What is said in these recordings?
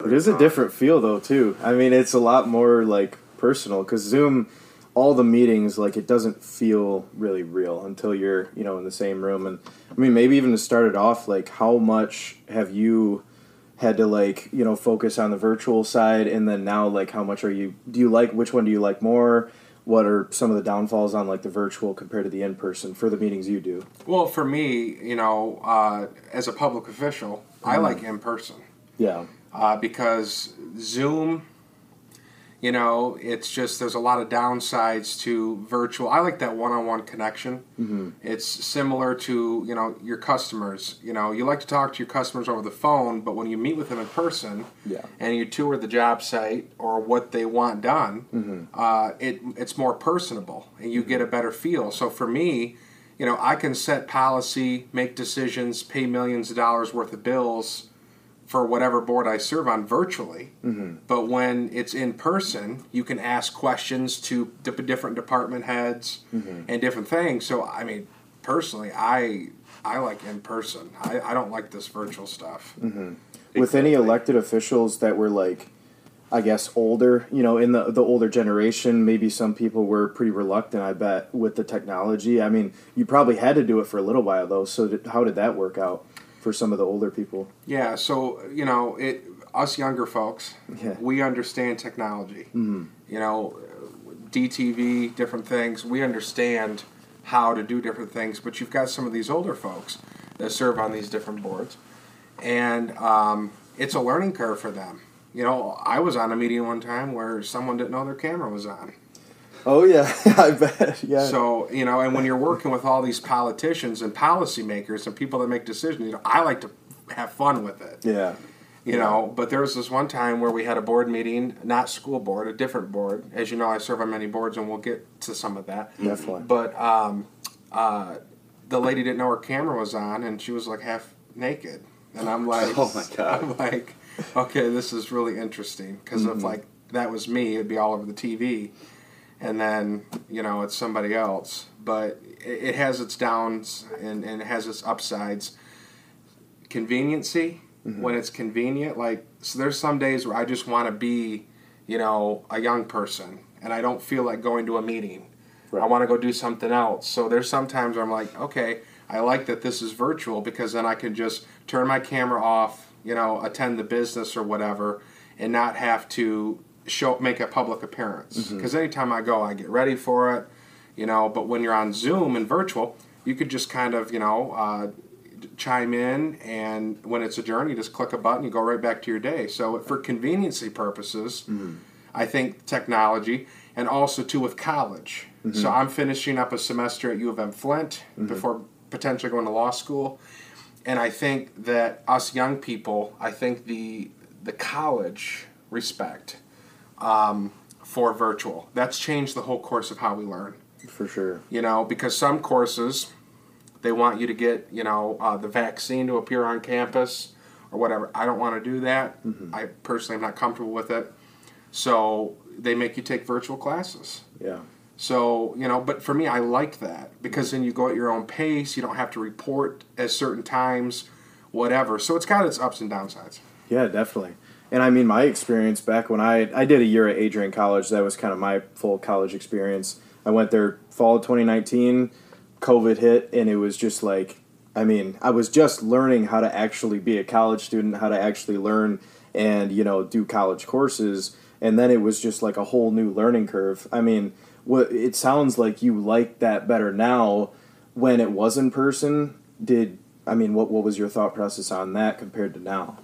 It is a different feel, though, too. I mean, it's a lot more, like, personal, because Zoom, all the meetings, like, it doesn't feel really real until you're, you know, in the same room. And, I mean, maybe even to start it off, like, how much have you had to, like, you know, focus on the virtual side, and then now, like, how much are you, do you like, which one do you like more? What are some of the downfalls on, like, the virtual compared to the in-person for the meetings you do? Well, for me, you know, as a public official, I like in-person. Yeah. Because Zoom, you know, it's just, there's a lot of downsides to virtual. I like that one-on-one connection. Mm-hmm. It's similar to, you know, your customers. You know, you like to talk to your customers over the phone, but when you meet with them in person and you tour the job site or what they want done, it's more personable and you get a better feel. So for me, you know, I can set policy, make decisions, pay millions of dollars worth of bills for whatever board I serve on virtually, but when it's in person, you can ask questions to different department heads and different things. So, I mean, personally, I like in person. I don't like this virtual stuff. With any elected officials that were, like, I guess older, you know, in the older generation, maybe some people were pretty reluctant, I bet, with the technology. I mean, you probably had to do it for a little while, though, so how did that work out for some of the older people? Yeah, so, you know, us younger folks, we understand technology. You know, DTV, different things. We understand how to do different things, but you've got some of these older folks that serve on these different boards, and it's a learning curve for them. You know, I was on a meeting one time where someone didn't know their camera was on. Oh, yeah, I bet, yeah. So, you know, and when you're working with all these politicians and policymakers and people that make decisions, you know, I like to have fun with it. Yeah. You know, but there was this one time where we had a board meeting, not school board, a different board. As you know, I serve on many boards, and we'll get to some of that. Definitely. But the lady didn't know her camera was on, and she was, like, half naked. And I'm like, oh, my God. I'm like, okay, this is really interesting, because if, like, that was me, it'd be all over the TV. And then, you know, it's somebody else. But it has its downs and it has its upsides. Conveniency, when it's convenient. Like, so there's some days where I just want to be, you know, a young person. And I don't feel like going to a meeting. Right. I want to go do something else. So there's some times where I'm like, okay, I like that this is virtual, because then I can just turn my camera off, you know, attend the business or whatever, and not have to make a public appearance, because anytime I go, I get ready for it, you know. But when you're on Zoom and virtual, you could just kind of, you know, chime in, and when it's adjourned, you just click a button, you go right back to your day. So for conveniency purposes, I think technology, and also too with college. So I'm finishing up a semester at U of M Flint before potentially going to law school, and I think that us young people, I think the college respect for virtual, that's changed the whole course of how we learn, for sure. You know, because some courses, they want you to get, you know, the vaccine to appear on campus or whatever. I don't want to do that. I personally am not comfortable with it, so they make you take virtual classes. Yeah. So, you know, but for me, I like that, because then you go at your own pace, you don't have to report at certain times, whatever. So it's got its ups and downsides. Yeah, definitely. And I mean, my experience back when I did a year at Adrian College, that was kind of my full college experience. I went there fall of 2019, COVID hit, and it was just like, I mean, I was just learning how to actually be a college student, how to actually learn and, you know, do college courses. And then it was just like a whole new learning curve. I mean, it sounds like you like that better now when it was in person. What was your thought process on that compared to now?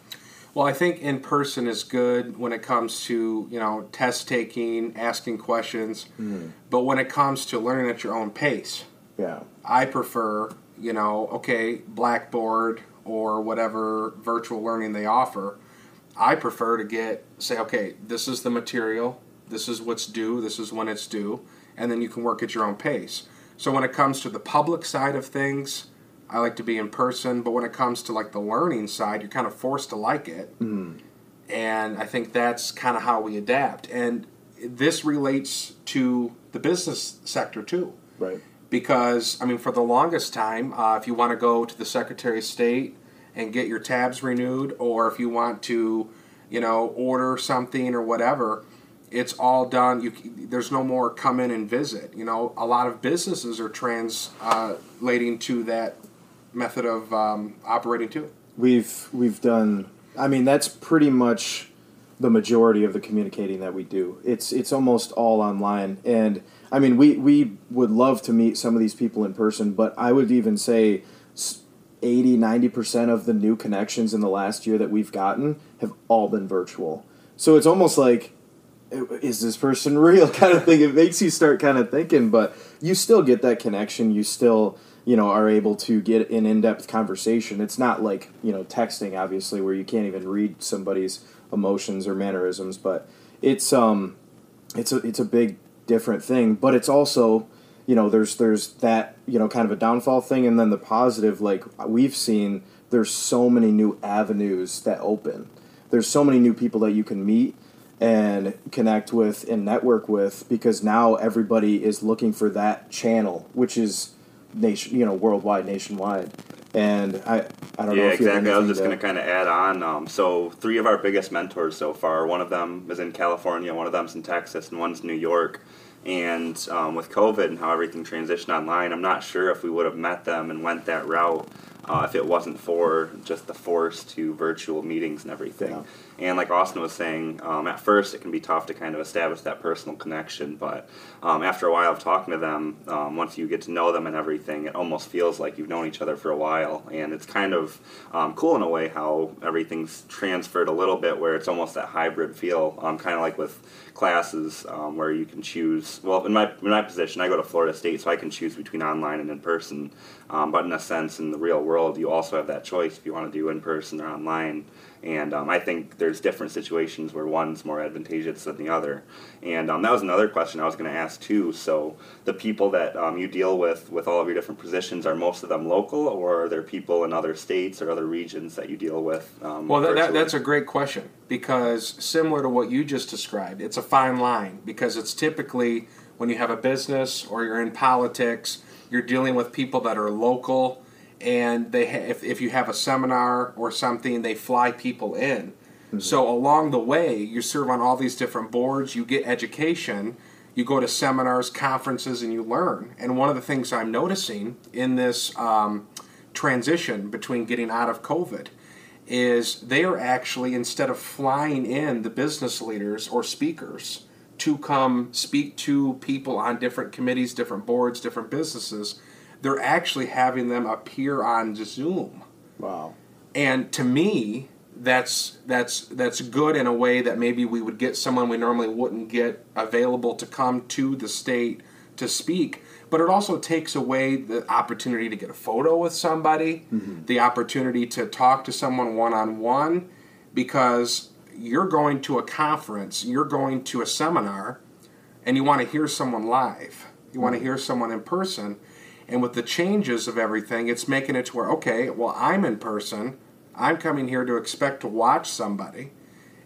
Well, I think in person is good when it comes to, you know, test taking, asking questions. But when it comes to learning at your own pace, I prefer, you know, okay, Blackboard or whatever virtual learning they offer. I prefer to say, okay, this is the material, this is what's due, this is when it's due, and then you can work at your own pace. So when it comes to the public side of things, I like to be in person, but when it comes to, like, the learning side, you're kind of forced to like it, and I think that's kind of how we adapt. And this relates to the business sector, too. Right. Because, I mean, for the longest time, if you want to go to the Secretary of State and get your tabs renewed, or if you want to you know, order something or whatever. It's all done. There's no more come in and visit. You know, a lot of businesses are translating to that method of operating too. We've done. I mean, that's pretty much the majority of the communicating that we do. It's almost all online, and I mean, we would love to meet some of these people in person, but I would even say 80, 90% of the new connections in the last year that we've gotten have all been virtual. So it's almost like, is this person real kind of thing? It makes you start kind of thinking, but you still get that connection. You still, you know, are able to get an in-depth conversation. It's not like, you know, texting, obviously, where you can't even read somebody's emotions or mannerisms, but it's a big different thing. But it's also, you know, there's that, you know, kind of a downfall thing, and then the positive, like we've seen, there's so many new avenues that open. There's so many new people that you can meet and connect with and network with, because now everybody is looking for that channel, which is nationwide. And I don't know if you have anything. Yeah, exactly. I was just going to kind of add on. So three of our biggest mentors so far, one of them is in California, one of them's in Texas, and one's in New York. And with COVID and how everything transitioned online, I'm not sure if we would have met them and went that route if it wasn't for just the force to virtual meetings and everything. Yeah. And like Austin was saying, at first it can be tough to kind of establish that personal connection, but after a while of talking to them, once you get to know them and everything, it almost feels like you've known each other for a while. And it's kind of cool in a way how everything's transferred a little bit, where it's almost that hybrid feel, kind of like with classes where you can choose. Well, in my position, I go to Florida State, so I can choose between online and in person. But in a sense, in the real world, you also have that choice if you want to do in person or online. And I think there's different situations where one's more advantageous than the other. And that was another question I was going to ask too. So the people that you deal with all of your different positions, are most of them local, or are there people in other states or other regions that you deal with? Well, that's a great question, because similar to what you just described, it's a fine line, because it's typically when you have a business or you're in politics, you're dealing with people that are local. And they if you have a seminar or something, they fly people in. Mm-hmm. So along the way, you serve on all these different boards, you get education, you go to seminars, conferences, and you learn. And one of the things I'm noticing in this transition between getting out of COVID is they are actually, instead of flying in the business leaders or speakers to come speak to people on different committees, different boards, different businesses, they're actually having them appear on Zoom. Wow. And to me, that's good in a way that maybe we would get someone we normally wouldn't get available to come to the state to speak. But it also takes away the opportunity to get a photo with somebody, mm-hmm. the opportunity to talk to someone one-on-one, because you're going to a conference, you're going to a seminar, and you want to hear someone live. You want to hear someone in person. And with the changes of everything, it's making it to where, okay, well, I'm in person. I'm coming here to expect to watch somebody,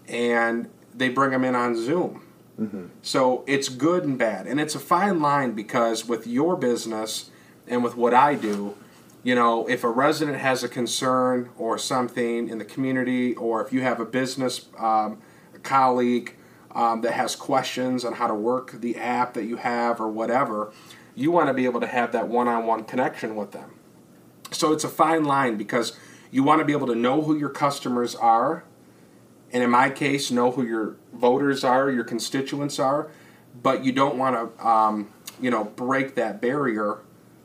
and they bring them in on Zoom. Mm-hmm. So it's good and bad. And it's a fine line, because with your business and with what I do, you know, if a resident has a concern or something in the community, or if you have a business colleague that has questions on how to work the app that you have or whatever, you want to be able to have that one-on-one connection with them. So it's a fine line, because you want to be able to know who your customers are, and in my case, know who your voters are, your constituents are, but you don't want to, you know, break that barrier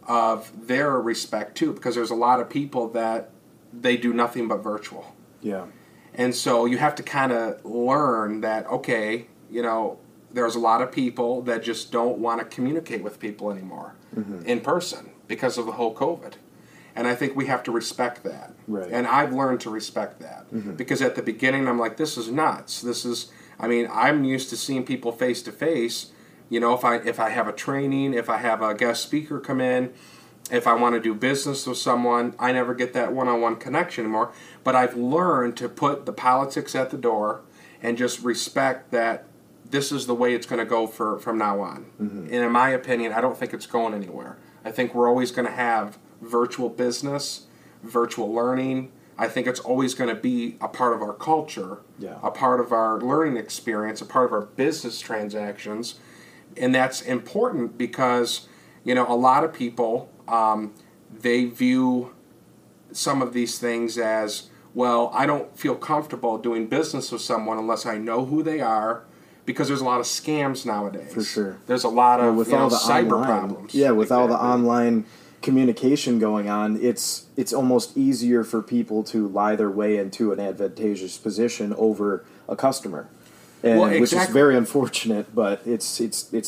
of their respect too, because there's a lot of people that they do nothing but virtual. Yeah. And so you have to kind of learn that, okay, you know, there's a lot of people that just don't want to communicate with people anymore mm-hmm. in person because of the whole COVID. And I think we have to respect that. Right. And I've learned to respect that mm-hmm. because at the beginning I'm like, this is nuts. This is, I mean, I'm used to seeing people face to face. You know, if I have a training, if I have a guest speaker come in, if I want to do business with someone, I never get that one-on-one connection anymore. But I've learned to put the politics at the door and just respect that this is the way it's going to go from now on. Mm-hmm. And in my opinion, I don't think it's going anywhere. I think we're always going to have virtual business, virtual learning. I think it's always going to be a part of our culture, a part of our learning experience, a part of our business transactions. And that's important because, you know, a lot of people, they view some of these things as, well, I don't feel comfortable doing business with someone unless I know who they are, because there's a lot of scams nowadays. For sure. There's a lot of cyber problems. Yeah, with all the online communication going on, it's almost easier for people to lie their way into an advantageous position over a customer. And, which is very unfortunate, but it's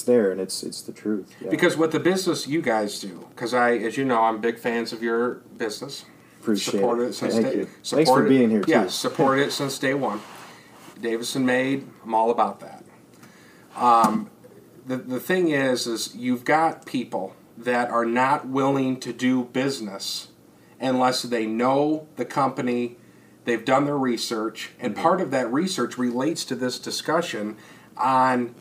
there, and it's the truth. Yeah. Because what the business you guys do, because as you know, I'm big fans of your business. Appreciate supported it. Since Thank day, you. Thanks for being here, too. Yeah, supported it since day one. Davison made, I'm all about that. The thing is you've got people that are not willing to do business unless they know the company, they've done their research, and part of that research relates to this discussion on,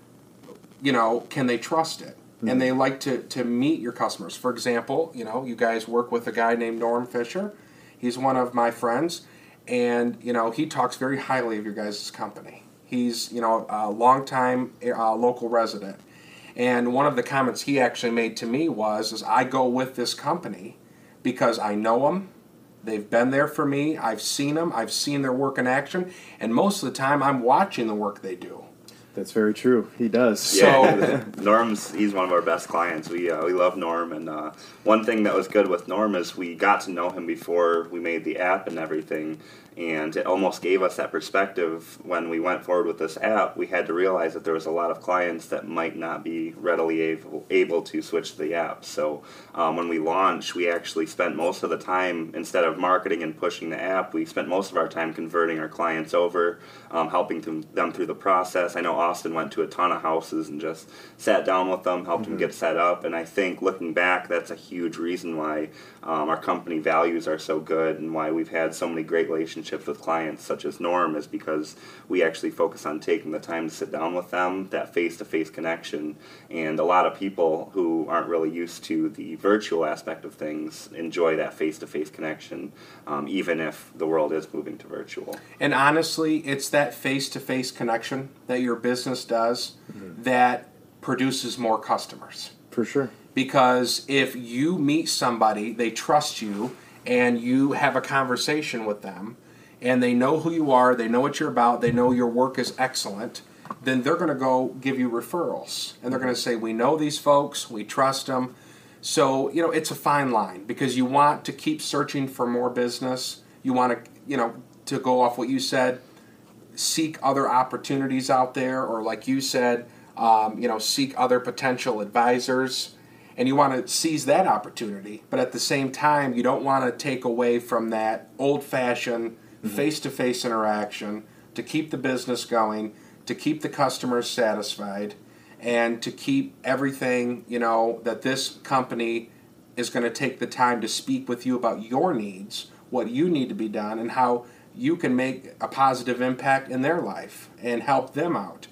you know, can they trust it? And they like to meet your customers. For example, you know, you guys work with a guy named Norm Fisher. He's one of my friends, and, you know, he talks very highly of your guys' company. He's, you know, a longtime local resident. And one of the comments he actually made to me was I go with this company because I know them. They've been there for me. I've seen them. I've seen their work in action. And most of the time, I'm watching the work they do. That's very true. He does. Yeah. So he's one of our best clients. We love Norm. And one thing that was good with Norm is we got to know him before we made the app and everything. And it almost gave us that perspective when we went forward with this app. We had to realize that there was a lot of clients that might not be readily able to switch to the app. So when we launched, we actually spent most of the time, instead of marketing and pushing the app, we spent most of our time converting our clients over, helping them through the process. I know Austin went to a ton of houses and just sat down with them, helped them get set up. And I think looking back, that's a huge reason why our company values are so good and why we've had so many great relationships with clients such as Norm, is because we actually focus on taking the time to sit down with them, that face-to-face connection. And a lot of people who aren't really used to the virtual aspect of things enjoy that face-to-face connection, even if the world is moving to virtual. And honestly, it's that face-to-face connection that your business does that produces more customers. For sure. Because if you meet somebody, they trust you, and you have a conversation with them, and they know who you are, they know what you're about, they know your work is excellent, then they're going to go give you referrals. And they're going to say, we know these folks, we trust them. So, you know, it's a fine line because you want to keep searching for more business. You want to, you know, to go off what you said, seek other opportunities out there, or like you said, you know, seek other potential advisors. And you want to seize that opportunity, but at the same time, you don't want to take away from that old-fashioned face-to-face interaction to keep the business going, to keep the customers satisfied, and to keep everything, you know, that this company is going to take the time to speak with you about your needs, what you need to be done, and how you can make a positive impact in their life and help them out.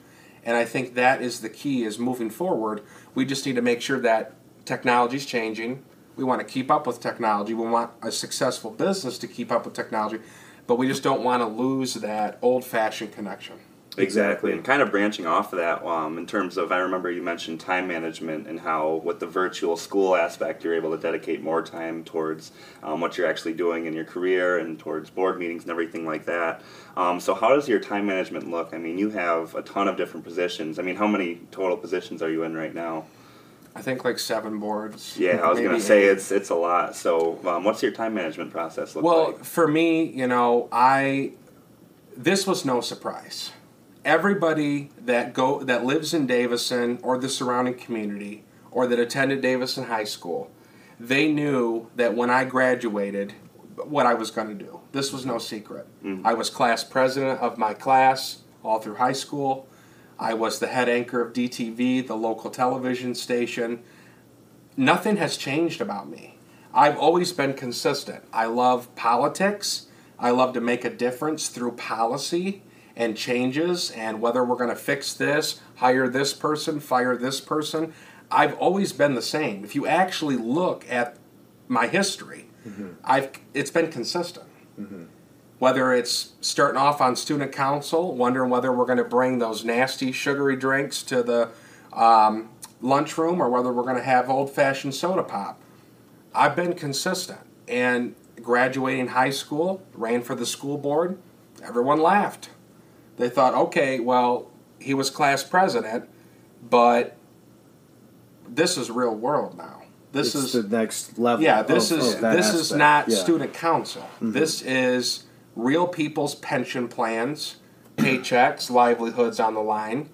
And I think that is the key, is moving forward. We just need to make sure that technology's changing. We want to keep up with technology. We want a successful business to keep up with technology, but we just don't want to lose that old-fashioned connection. Exactly, and kind of branching off of that, in terms of, I remember you mentioned time management and how with the virtual school aspect, you're able to dedicate more time towards what you're actually doing in your career and towards board meetings and everything like that. So how does your time management look? I mean, you have a ton of different positions. I mean, how many total positions are you in right now? I think like 7 boards. Yeah, I was going to say it's a lot. So what's your time management process look like? Well, for me, you know, this was no surprise. Everybody that lives in Davison or the surrounding community or that attended Davison High School, they knew that when I graduated what I was going to do. This was no secret. I was class president of my class all through high school. I was the head anchor of DTV, the local television station. Nothing has changed about me. I've always been consistent. I love politics. I love to make a difference through policy and changes, and whether we're going to fix this, hire this person, fire this person. I've always been the same. If you actually look at my history, it's been consistent. Whether it's starting off on student council, wondering whether we're going to bring those nasty sugary drinks to the lunchroom or whether we're going to have old-fashioned soda pop. I've been consistent. And graduating high school, ran for the school board, everyone laughed. They thought, okay, well, he was class president, but this is real world now. This is the next level. Yeah, this is not student council. Mm-hmm. This is real people's pension plans, paychecks, livelihoods on the line.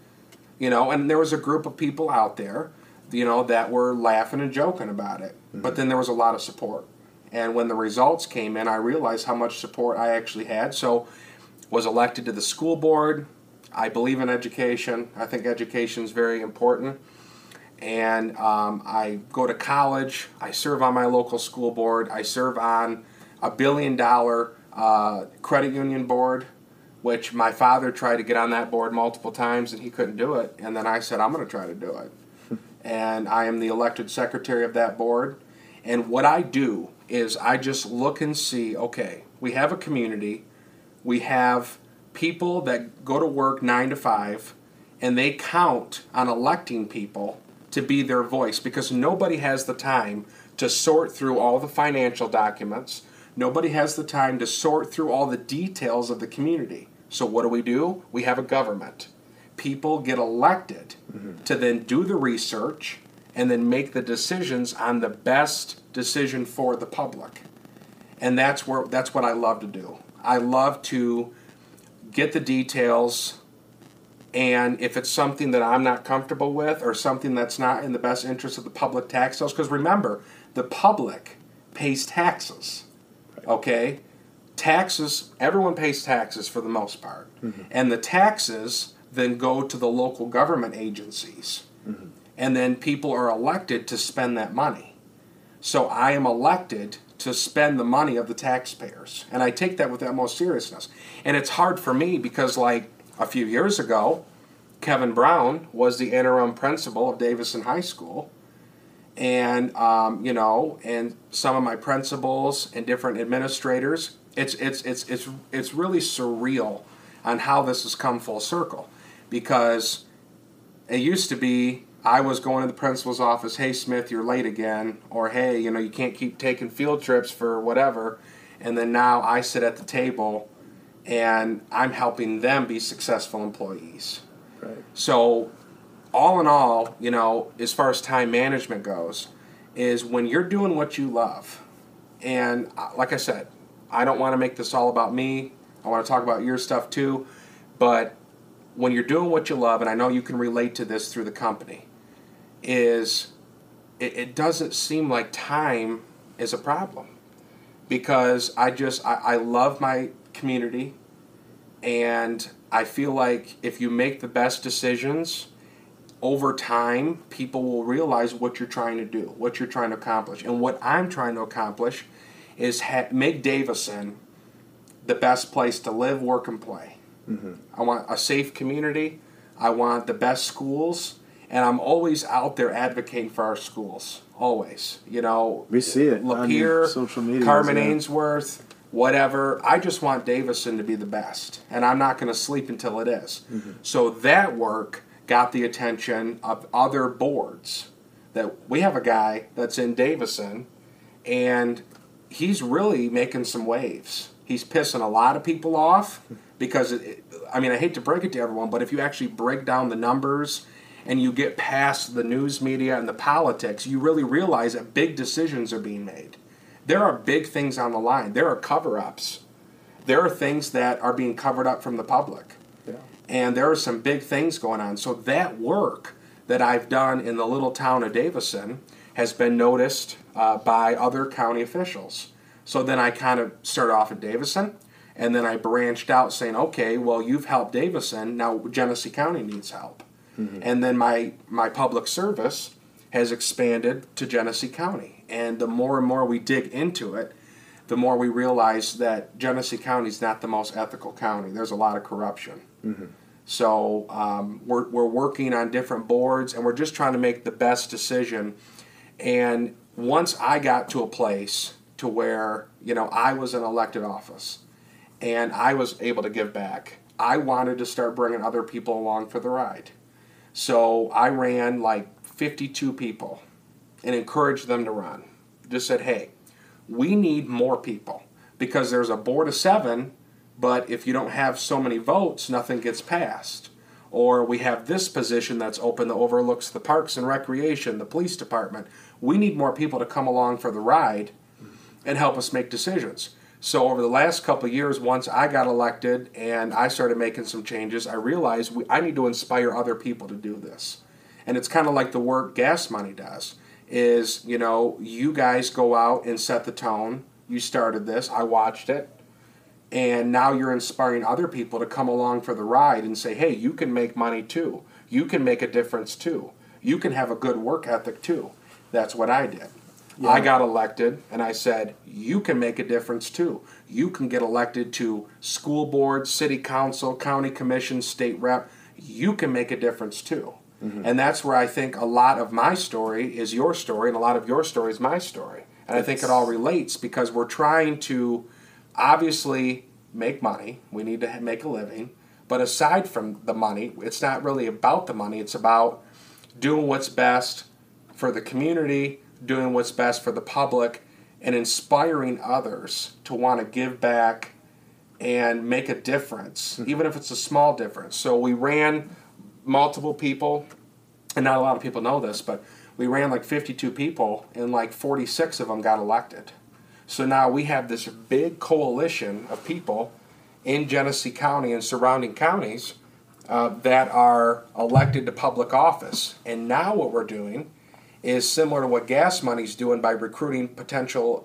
You know, and there was a group of people out there, you know, that were laughing and joking about it. Mm-hmm. But then there was a lot of support. And when the results came in, I realized how much support I actually had. So was elected to the school board. I believe in education. I think education is very important. And I go to college. I serve on my local school board. I serve on a $1 billion credit union board, which my father tried to get on that board multiple times, and he couldn't do it. And then I said, I'm going to try to do it. And I am the elected secretary of that board. And what I do is I just look and see, okay, we have a community. We have people that go to work 9 to 5, and they count on electing people to be their voice, because nobody has the time to sort through all the financial documents. Nobody has the time to sort through all the details of the community. So what do? We have a government. People get elected to then do the research and then make the decisions on the best decision for the public. And that's what I love to do. I love to get the details. And if it's something that I'm not comfortable with or something that's not in the best interest of the public tax dollars, because remember, the public pays taxes, okay? Taxes, everyone pays taxes for the most part. Mm-hmm. And the taxes then go to the local government agencies. Mm-hmm. And then people are elected to spend that money. So I am elected to spend the money of the taxpayers. And I take that with the utmost seriousness. And it's hard for me because, like, a few years ago, Kevin Brown was the interim principal of Davison High School. And, you know, and some of my principals and different administrators, it's really surreal on how this has come full circle. Because it used to be I was going to the principal's office, hey, Smith, you're late again. Or, hey, you know, you can't keep taking field trips for whatever. And then now I sit at the table and I'm helping them be successful employees. Right. So all in all, you know, as far as time management goes, is when you're doing what you love. And like I said, I don't want to make this all about me. I want to talk about your stuff too. But when you're doing what you love, and I know you can relate to this through the company, is it doesn't seem like time is a problem. Because I love my community, and I feel like if you make the best decisions over time, people will realize what you're trying to do, what you're trying to accomplish. And what I'm trying to accomplish is make Davison the best place to live, work, and play. Mm-hmm. I want a safe community. I want the best schools, and I'm always out there advocating for our schools, always. You know, we see it Lapeer, on social media, Carmen Ainsworth, whatever. I just want Davison to be the best, and I'm not going to sleep until it is. Mm-hmm. So that work got the attention of other boards. That we have a guy that's in Davison, and he's really making some waves. He's pissing a lot of people off because, I hate to break it to everyone, but if you actually break down the numbers and you get past the news media and the politics, you really realize that big decisions are being made. There are big things on the line. There are cover-ups. There are things that are being covered up from the public. Yeah. And there are some big things going on. So that work that I've done in the little town of Davison has been noticed by other county officials. So then I kind of start off at Davison, and then I branched out saying, okay, well, you've helped Davison. Now Genesee County needs help. Mm-hmm. And then my public service has expanded to Genesee County. And the more and more we dig into it, the more we realize that Genesee County is not the most ethical county. There's a lot of corruption. Mm-hmm. So we're working on different boards, and we're just trying to make the best decision. And once I got to a place to where, you know, I was in elected office, and I was able to give back. I wanted to start bringing other people along for the ride. So I ran like 52 people and encouraged them to run. Just said, hey, we need more people because there's a board of 7, but if you don't have so many votes, nothing gets passed. Or we have this position that's open that overlooks the parks and recreation, the police department. We need more people to come along for the ride and help us make decisions. So over the last couple of years, once I got elected and I started making some changes, I realized I need to inspire other people to do this. And it's kind of like the work Gas Money does, is, you know, you guys go out and set the tone. You started this. I watched it. And now you're inspiring other people to come along for the ride and say, hey, you can make money too. You can make a difference too. You can have a good work ethic too. That's what I did. Yeah. I got elected, and I said, you can make a difference too. You can get elected to school board, city council, county commission, state rep. You can make a difference too. Mm-hmm. And that's where I think a lot of my story is your story, and a lot of your story is my story. And I think it all relates because we're trying to obviously make money. We need to make a living. But aside from the money, it's not really about the money. It's about doing what's best for the community, doing what's best for the public, and inspiring others to want to give back and make a difference, even if it's a small difference. So we ran multiple people, and not a lot of people know this, but we ran like 52 people, and like 46 of them got elected. So now we have this big coalition of people in Genesee County and surrounding counties that are elected to public office. And now what we're doing is similar to what Gas Money's doing by recruiting potential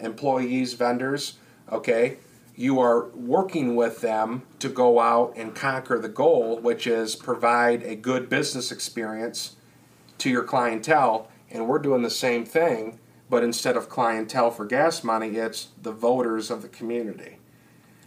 employees, vendors, okay? You are working with them to go out and conquer the goal, which is provide a good business experience to your clientele. And we're doing the same thing, but instead of clientele for Gas Money, it's the voters of the community.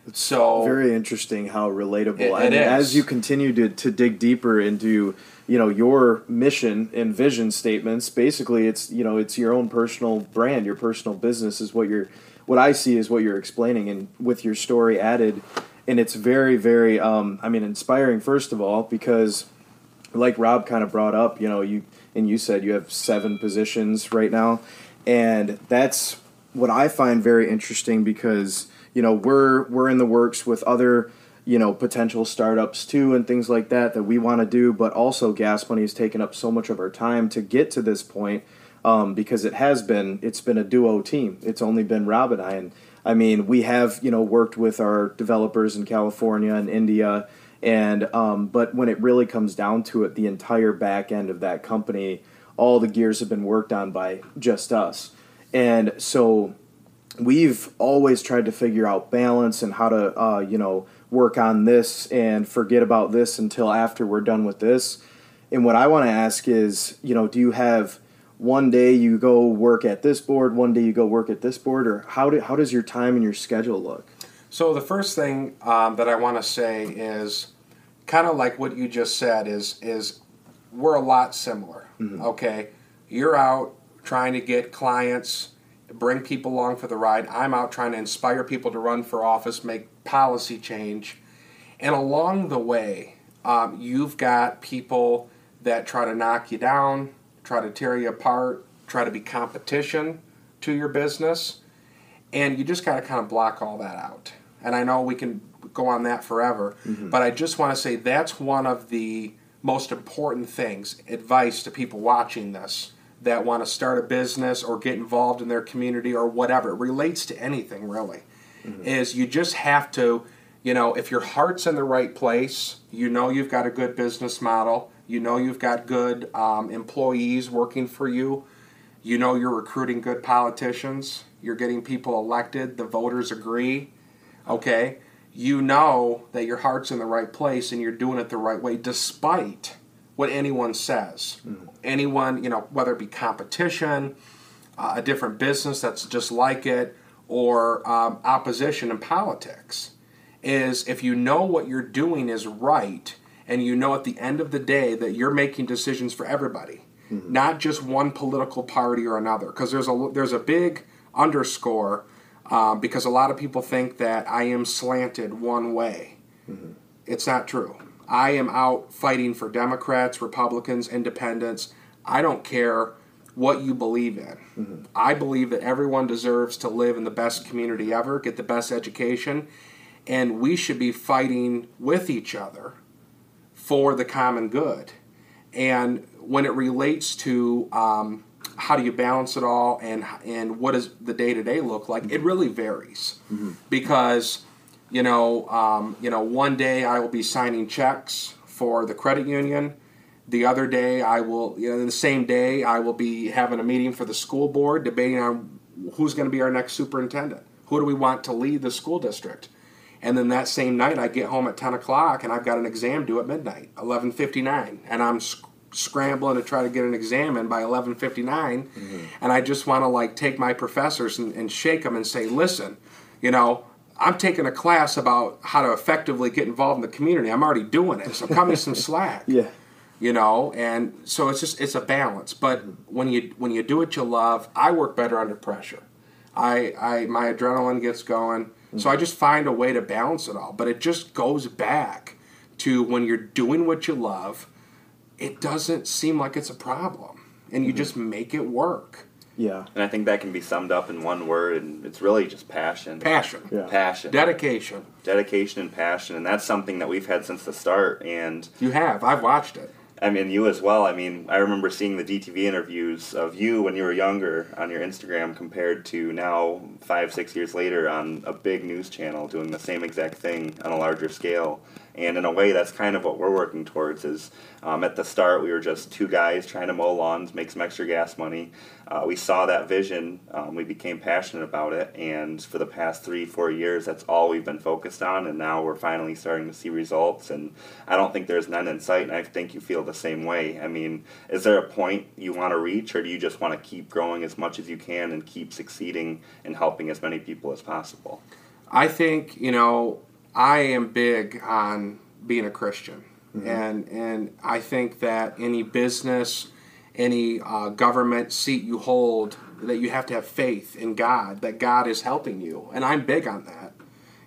It's so very interesting how relatable it is. As you continue to dig deeper into, you know, your mission and vision statements, basically it's, you know, it's your own personal brand, your personal business is what I see is what you're explaining, and with your story added. And it's very, very, inspiring, first of all, because like Rob kind of brought up, you know, you said you have 7 positions right now. And that's what I find very interesting because, you know, we're in the works with other, you know, potential startups too and things like that we want to do. But also Gas Money has taken up so much of our time to get to this point because it's been a duo team. It's only been Rob and I. And I mean, we have, you know, worked with our developers in California and India. And but when it really comes down to it, the entire back end of that company, all the gears have been worked on by just us. And so we've always tried to figure out balance and how to, work on this and forget about this until after we're done with this. And what I want to ask is, you know, do you have one day you go work at this board, one day you go work at this board, or how does your time and your schedule look? So the first thing that I want to say is kind of like what you just said is we're a lot similar. Mm-hmm. Okay, you're out trying to get clients, bring people along for the ride. I'm out trying to inspire people to run for office, make policy change. And along the way, you've got people that try to knock you down, try to tear you apart, try to be competition to your business. And you just got to kind of block all that out. And I know we can go on that forever, mm-hmm. but I just want to say that's one of the most important things, advice to people watching this that want to start a business or get involved in their community or whatever. It relates to anything, really, mm-hmm. is you just have to, you know, if your heart's in the right place, you know you've got a good business model, you know you've got good employees working for you, you know you're recruiting good politicians, you're getting people elected, the voters agree, okay? You know that your heart's in the right place and you're doing it the right way despite what anyone says. Mm-hmm. Anyone, you know, whether it be competition, a different business that's just like it, or opposition in politics, is if you know what you're doing is right and you know at the end of the day that you're making decisions for everybody, mm-hmm. not just one political party or another. Because there's a big underscore because a lot of people think that I am slanted one way. Mm-hmm. It's not true. I am out fighting for Democrats, Republicans, Independents. I don't care what you believe in. Mm-hmm. I believe that everyone deserves to live in the best community ever, get the best education, and we should be fighting with each other for the common good. And when it relates to how do you balance it all and what does the day-to-day look like, it really varies. Mm-hmm. Because one day I will be signing checks for the credit union. The other day I will, the same day I will be having a meeting for the school board, debating on who's going to be our next superintendent. Who do we want to lead the school district? And then that same night I get home at 10 o'clock and I've got an exam due at midnight, 11:59. And I'm scrambling to try to get an exam in by 11:59. Mm-hmm. And I just want to take my professors and shake them and say, listen, I'm taking a class about how to effectively get involved in the community. I'm already doing it, so cut me some slack. Yeah, and so it's a balance. But when you do what you love, I work better under pressure. My adrenaline gets going, mm-hmm. so I just find a way to balance it all. But it just goes back to when you're doing what you love, it doesn't seem like it's a problem, and you mm-hmm. just make it work. Yeah. And I think that can be summed up in one word, and it's really just passion. Passion. Yeah. Passion. Dedication. Dedication and passion, and that's something that we've had since the start. And you have. I've watched it. I mean, you as well. I mean, I remember seeing the DTV interviews of you when you were younger on your Instagram compared to now 5-6 years later on a big news channel doing the same exact thing on a larger scale. And in a way, that's kind of what we're working towards is at the start, we were just two guys trying to mow lawns, make some extra gas money. We saw that vision. We became passionate about it. And for the past 3-4 years, that's all we've been focused on. And now we're finally starting to see results. And I don't think there's none in sight. And I think you feel the same way. I mean, is there a point you want to reach? Or do you just want to keep growing as much as you can and keep succeeding and helping as many people as possible? I think, I am big on being a Christian, mm-hmm. and I think that any business, any government seat you hold, that you have to have faith in God, that God is helping you, and I'm big on that.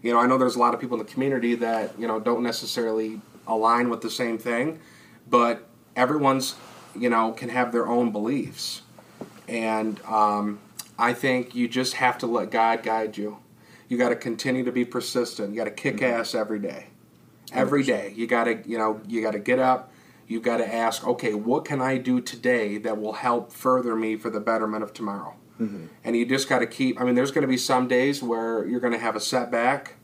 I know there's a lot of people in the community that, don't necessarily align with the same thing, but everyone's, can have their own beliefs, and I think you just have to let God guide you. You got to continue to be persistent. You got to kick mm-hmm. ass every day. Every 100%. Day. You got to, you got to get up. You got to ask, okay, what can I do today that will help further me for the betterment of tomorrow? Mm-hmm. And you just got to keep, there's going to be some days where you're going to have a setback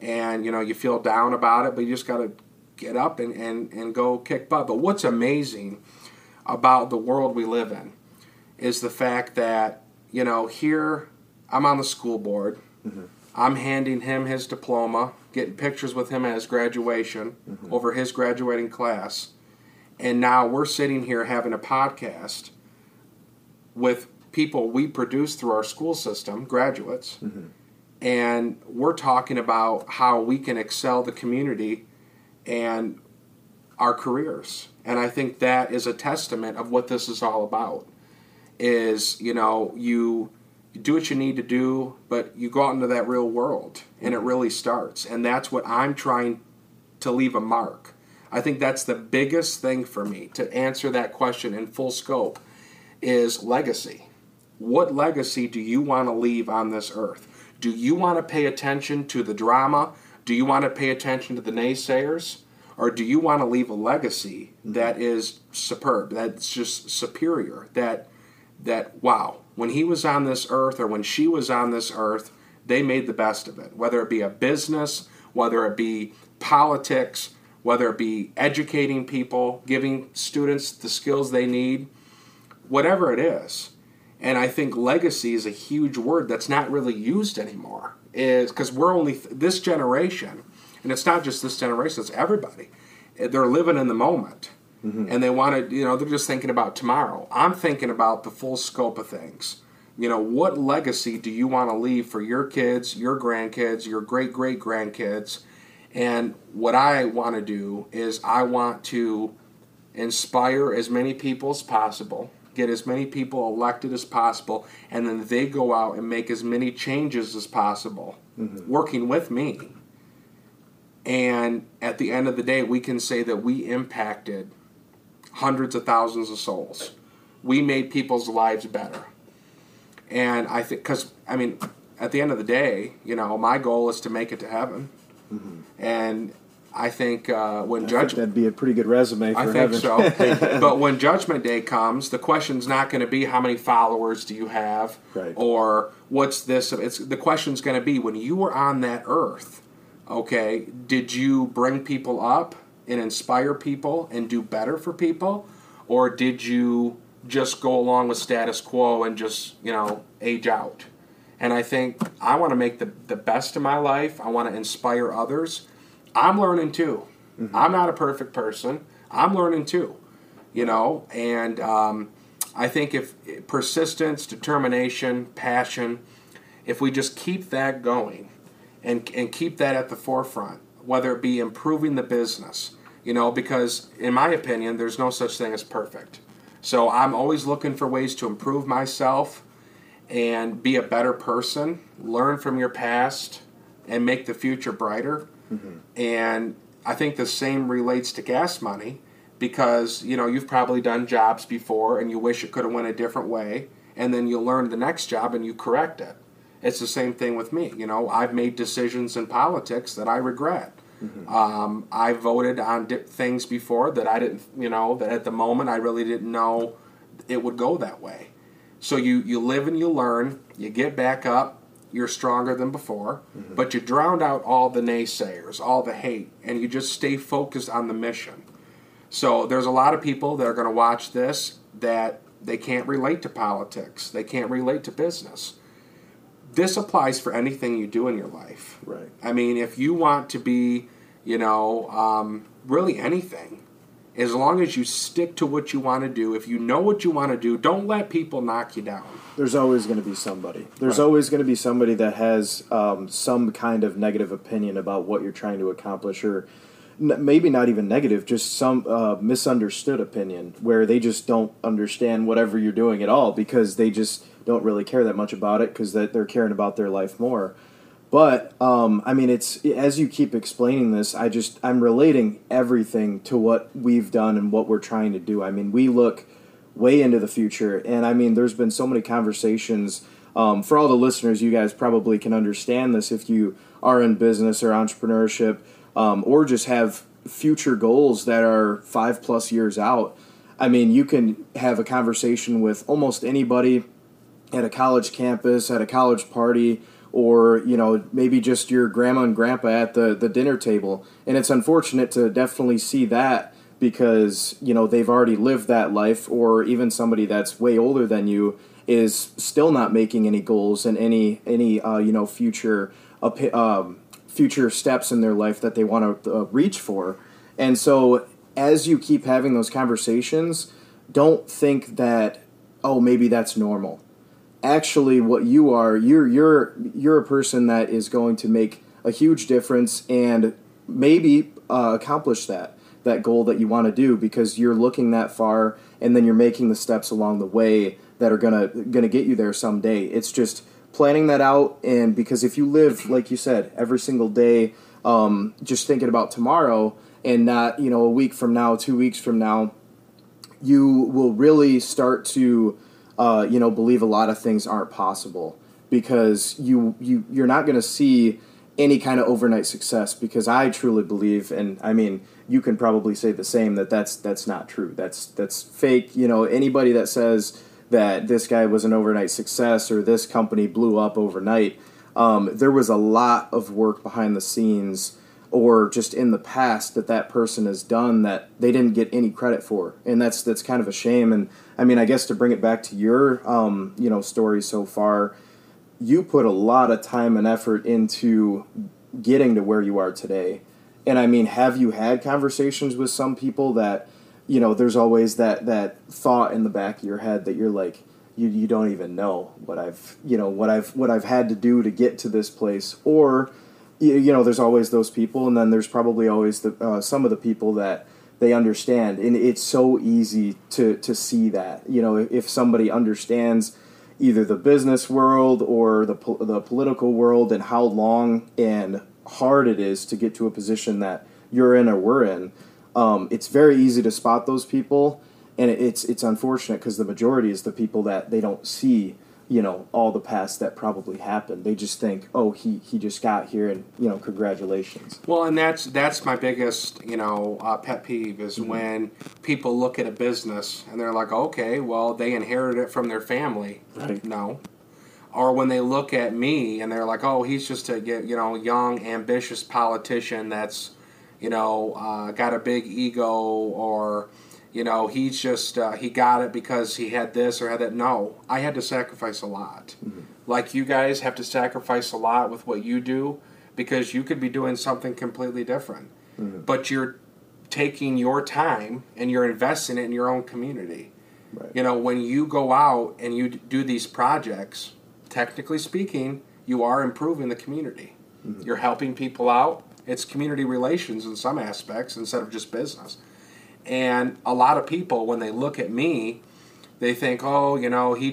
and, you feel down about it, but you just got to get up and go kick butt. But what's amazing about the world we live in is the fact that, here I'm on the school board. Mm-hmm. I'm handing him his diploma, getting pictures with him at his graduation mm-hmm. over his graduating class. And now we're sitting here having a podcast with people we produce through our school system, graduates. Mm-hmm. And we're talking about how we can excel the community and our careers. And I think that is a testament of what this is all about is, you do what you need to do, but you go out into that real world, and it really starts. And that's what I'm trying to leave a mark. I think that's the biggest thing for me to answer that question in full scope is legacy. What legacy do you want to leave on this earth? Do you want to pay attention to the drama? Do you want to pay attention to the naysayers? Or do you want to leave a legacy that is superb, that's just superior, that wow, when he was on this earth or when she was on this earth, they made the best of it. Whether it be a business, whether it be politics, whether it be educating people, giving students the skills they need, whatever it is. And I think legacy is a huge word that's not really used anymore. Is because we're only this generation, and it's not just this generation, it's everybody. They're living in the moment. Mm-hmm. And they want to, they're just thinking about tomorrow. I'm thinking about the full scope of things. What legacy do you want to leave for your kids, your grandkids, your great-great-grandkids? And what I want to do is I want to inspire as many people as possible, get as many people elected as possible, and then they go out and make as many changes as possible, working with me. And at the end of the day, we can say that we impacted hundreds of thousands of souls. We made people's lives better. And I think, because, I mean, at the end of the day, you know, my goal is to make it to heaven. And I think when judgment, that'd be a pretty good resume for heaven. I think so. But when Judgment Day comes, the question's not going to be how many followers do you have, or what's this. It's the question's going to be, when you were on that earth, okay, did you bring people up and inspire people and do better for people, or did you just go along with status quo and just, you know, age out? And I think I want to make the best of my life. I want to inspire others. I'm learning too. I'm not a perfect person. I'm learning too, you know. And I think if persistence, determination, passion, if we just keep that going and keep that at the forefront, whether it be improving the business, you know, because in my opinion, there's no such thing as perfect. So I'm always looking for ways to improve myself and be a better person, learn from your past, and make the future brighter. And I think the same relates to Gas Money, because, you know, you've probably done jobs before and you wish it could have went a different way, and then you learn the next job and you correct it. It's the same thing with me. You know, I've made decisions in politics that I regret. I voted on things before that I didn't, you know, that at the moment I really didn't know it would go that way. So you live and you learn, you get back up, you're stronger than before, but you drown out all the naysayers, all the hate, and you just stay focused on the mission. So there's a lot of people that are going to watch this that they can't relate to politics, they can't relate to business. This applies for anything you do in your life. Right. I mean, if you want to be, you know, really anything, as long as you stick to what you want to do, if you know what you want to do, don't let people knock you down. There's always going to be somebody. There's always going to be somebody that has some kind of negative opinion about what you're trying to accomplish, or maybe not even negative, just some misunderstood opinion where they just don't understand whatever you're doing at all, because they just don't really care that much about it, because they're caring about their life more. But, I mean, it's, as you keep explaining this, I'm relating everything to what we've done and what we're trying to do. I mean, we look way into the future, and I mean, there's been so many conversations. For all the listeners, you guys probably can understand this if you are in business or entrepreneurship, or just have future goals that are 5+ years out. I mean, you can have a conversation with almost anybody at a college campus, at a college party, or, you know, maybe just your grandma and grandpa at the dinner table. And it's unfortunate to definitely see that, because, you know, they've already lived that life, or even somebody that's way older than you is still not making any goals and any you know, future steps in their life that they want to reach for. And so as you keep having those conversations, don't think that, oh, maybe that's normal. Actually, what you are, you're a person that is going to make a huge difference, and maybe accomplish that goal that you want to do, because you're looking that far, and then you're making the steps along the way that are gonna get you there someday. It's just planning that out, and because if you live, like you said, every single day, just thinking about tomorrow and not, you know, a week from now, 2 weeks from now, you will really start to you know, believe a lot of things aren't possible, because you're not going to see any kind of overnight success, because I truly believe, and I mean, you can probably say the same, that's not true. That's fake. You know, anybody that says that this guy was an overnight success or this company blew up overnight, there was a lot of work behind the scenes or just in the past that person has done that they didn't get any credit for. And that's kind of a shame. And I mean, I guess to bring it back to your, you know, story so far, you put a lot of time and effort into getting to where you are today. And I mean, have you had conversations with some people that, you know, there's always that thought in the back of your head that you're like, you don't even know what I've had to do to get to this place, or, you know, there's always those people, and then there's probably always some of the people that they understand. And it's so easy to see that, you know, if somebody understands either the business world or the political world and how long and hard it is to get to a position that you're in or we're in, it's very easy to spot those people. And it's unfortunate because the majority is the people that they don't see, you know, all the past that probably happened. They just think, oh, he just got here and, you know, congratulations. Well, and that's my biggest, you know, pet peeve is mm-hmm. when people look at a business and they're like, okay, well, they inherited it from their family. Right. No. Or when they look at me and they're like, oh, he's just a, you know, young, ambitious politician that's, you know, got a big ego, or... you know, he's just, he got it because he had this or had that. No, I had to sacrifice a lot. Mm-hmm. Like you guys have to sacrifice a lot with what you do, because you could be doing something completely different. Mm-hmm. But you're taking your time and you're investing it in your own community. Right. You know, when you go out and you do these projects, technically speaking, you are improving the community. Mm-hmm. You're helping people out. It's community relations in some aspects instead of just business. And a lot of people, when they look at me, they think, oh, you know, he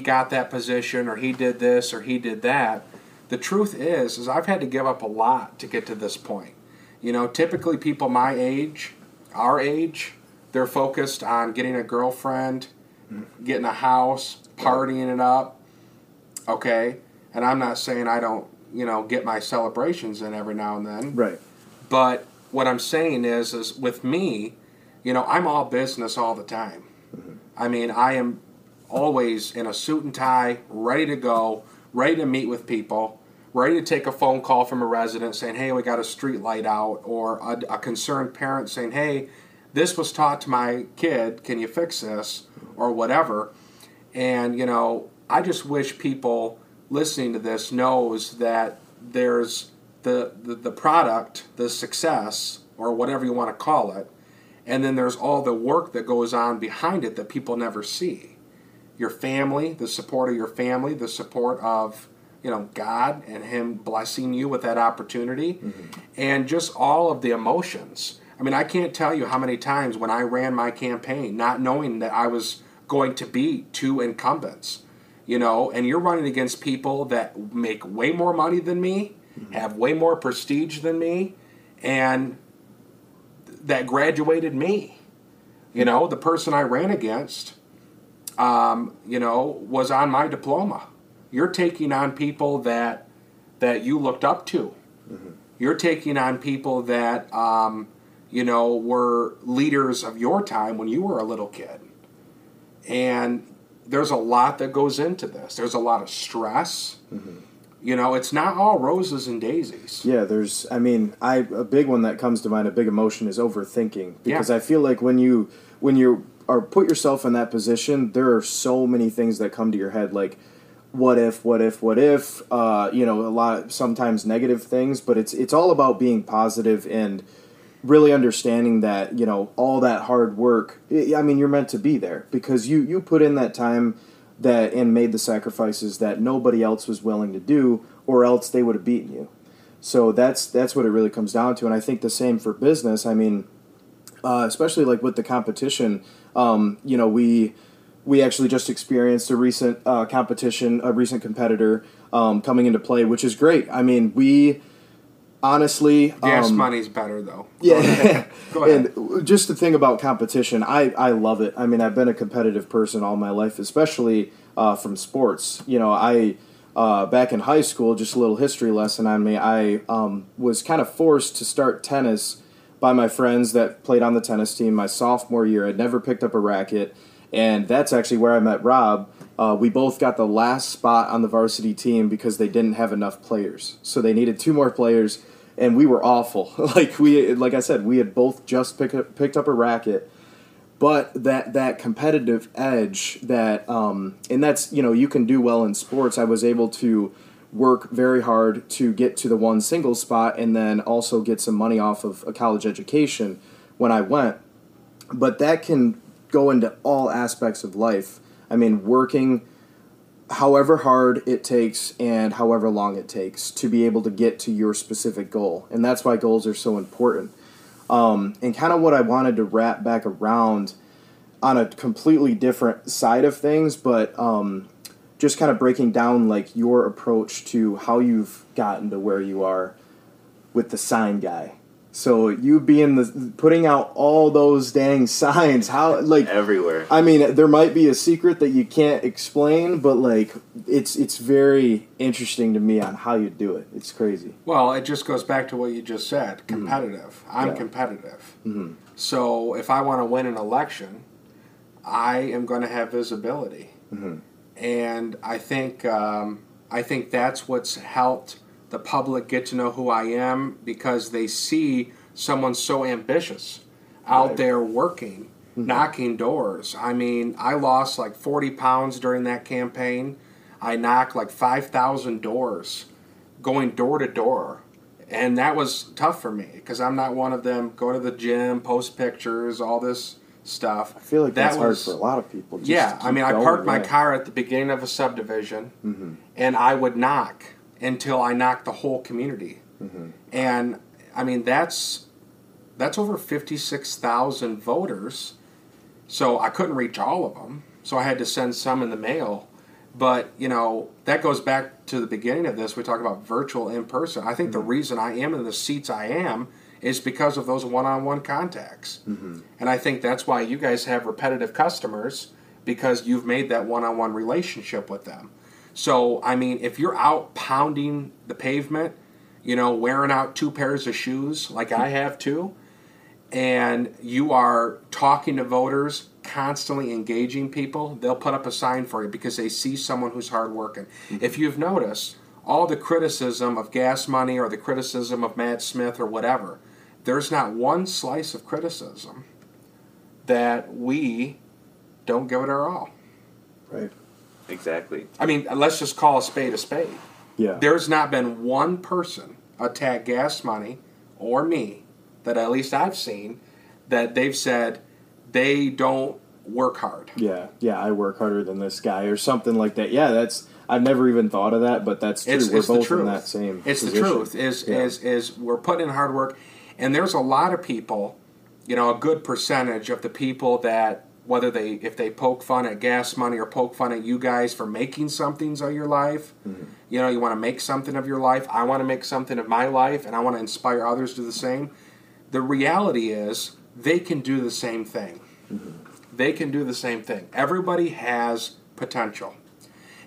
got that position, or he did this, or he did that. The truth is I've had to give up a lot to get to this point. You know, typically people my age, our age, they're focused on getting a girlfriend, getting a house, partying it up, okay? And I'm not saying I don't, you know, get my celebrations in every now and then. Right. But... what I'm saying is with me, you know, I'm all business all the time. Mm-hmm. I mean, I am always in a suit and tie, ready to go, ready to meet with people, ready to take a phone call from a resident saying, hey, we got a street light out, or a concerned parent saying, hey, this was taught to my kid, can you fix this, or whatever. And, you know, I just wish people listening to this knows that there's the product, the success, or whatever you want to call it, and then there's all the work that goes on behind it that people never see. Your family, the support of your family, the support of, you know, God and Him blessing you with that opportunity, mm-hmm. and just all of the emotions. I mean, I can't tell you how many times when I ran my campaign, not knowing that I was going to beat two incumbents, you know, and you're running against people that make way more money than me, have way more prestige than me, and that graduated me. You know, the person I ran against, you know, was on my diploma. You're taking on people that you looked up to. Mm-hmm. You're taking on people that, you know, were leaders of your time when you were a little kid. And there's a lot that goes into this. There's a lot of stress. Mm-hmm. You know, it's not all roses and daisies. Yeah, there's, I mean, a big one that comes to mind, a big emotion is overthinking. Because yeah. I feel like when you are put yourself in that position, there are so many things that come to your head, like, what if, you know, a lot, sometimes negative things, but it's all about being positive and really understanding that, you know, all that hard work, I mean, you're meant to be there because you put in that time that and made the sacrifices that nobody else was willing to do, or else they would have beaten you. So that's what it really comes down to. And I think the same for business. I mean, especially like with the competition, you know, we actually just experienced a recent competition, a recent competitor coming into play, which is great. I mean, we honestly... Gas Money's better, though. Yeah. Go ahead. And just the thing about competition, I love it. I mean, I've been a competitive person all my life, especially from sports. You know, I back in high school, just a little history lesson on me, I was kind of forced to start tennis by my friends that played on the tennis team my sophomore year. I'd never picked up a racket, and that's actually where I met Rob. We both got the last spot on the varsity team because they didn't have enough players. So they needed two more players, and we were awful. Like I said, we had both just picked up a racket. But that competitive edge that and that's, you know, you can do well in sports. I was able to work very hard to get to the one single spot and then also get some money off of a college education when I went. But that can go into all aspects of life. I mean, working however hard it takes and however long it takes to be able to get to your specific goal. And that's why goals are so important. And kind of what I wanted to wrap back around on a completely different side of things, but just kind of breaking down like your approach to how you've gotten to where you are with the sign guy. So you being the putting out all those dang signs, how like everywhere. I mean, there might be a secret that you can't explain, but like it's very interesting to me on how you do it. It's crazy. Well, it just goes back to what you just said. Competitive. Mm-hmm. I'm competitive. Mm-hmm. So if I want to win an election, I am going to have visibility, mm-hmm. and I think that's what's helped the public get to know who I am, because they see someone so ambitious out right. there working, mm-hmm. knocking doors. I mean, I lost like 40 pounds during that campaign. I knocked like 5,000 doors, going door to door. And that was tough for me because I'm not one of them, go to the gym, post pictures, all this stuff. I feel like that's hard for a lot of people. Just yeah, I mean, I parked my car at the beginning of a subdivision, mm-hmm. and I would knock until I knocked the whole community. Mm-hmm. And, I mean, that's over 56,000 voters. So I couldn't reach all of them. So I had to send some in the mail. But, you know, that goes back to the beginning of this. We talk about virtual in person. I think mm-hmm. the reason I am in the seats I am is because of those one-on-one contacts. Mm-hmm. And I think that's why you guys have repetitive customers, because you've made that one-on-one relationship with them. So, I mean, if you're out pounding the pavement, you know, wearing out two pairs of shoes like I have too, and you are talking to voters, constantly engaging people, they'll put up a sign for you because they see someone who's hardworking. Mm-hmm. If you've noticed, all the criticism of Gas Money or the criticism of Matt Smith or whatever, there's not one slice of criticism that we don't give it our all. Right. Exactly. I mean, let's just call a spade a spade. Yeah. There's not been one person attack Gas Money or me that at least I've seen that they've said they don't work hard. Yeah. Yeah, I work harder than this guy or something like that. Yeah, that's I've never even thought of that, but that's true. We're both in that same position. It's the truth. Is we're putting in hard work, and there's a lot of people, you know, a good percentage of the people that whether if they poke fun at Gas Money or poke fun at you guys for making somethings of your life, mm-hmm. you know, you want to make something of your life, I want to make something of my life, and I want to inspire others to do the same. The reality is they can do the same thing. Mm-hmm. They can do the same thing. Everybody has potential.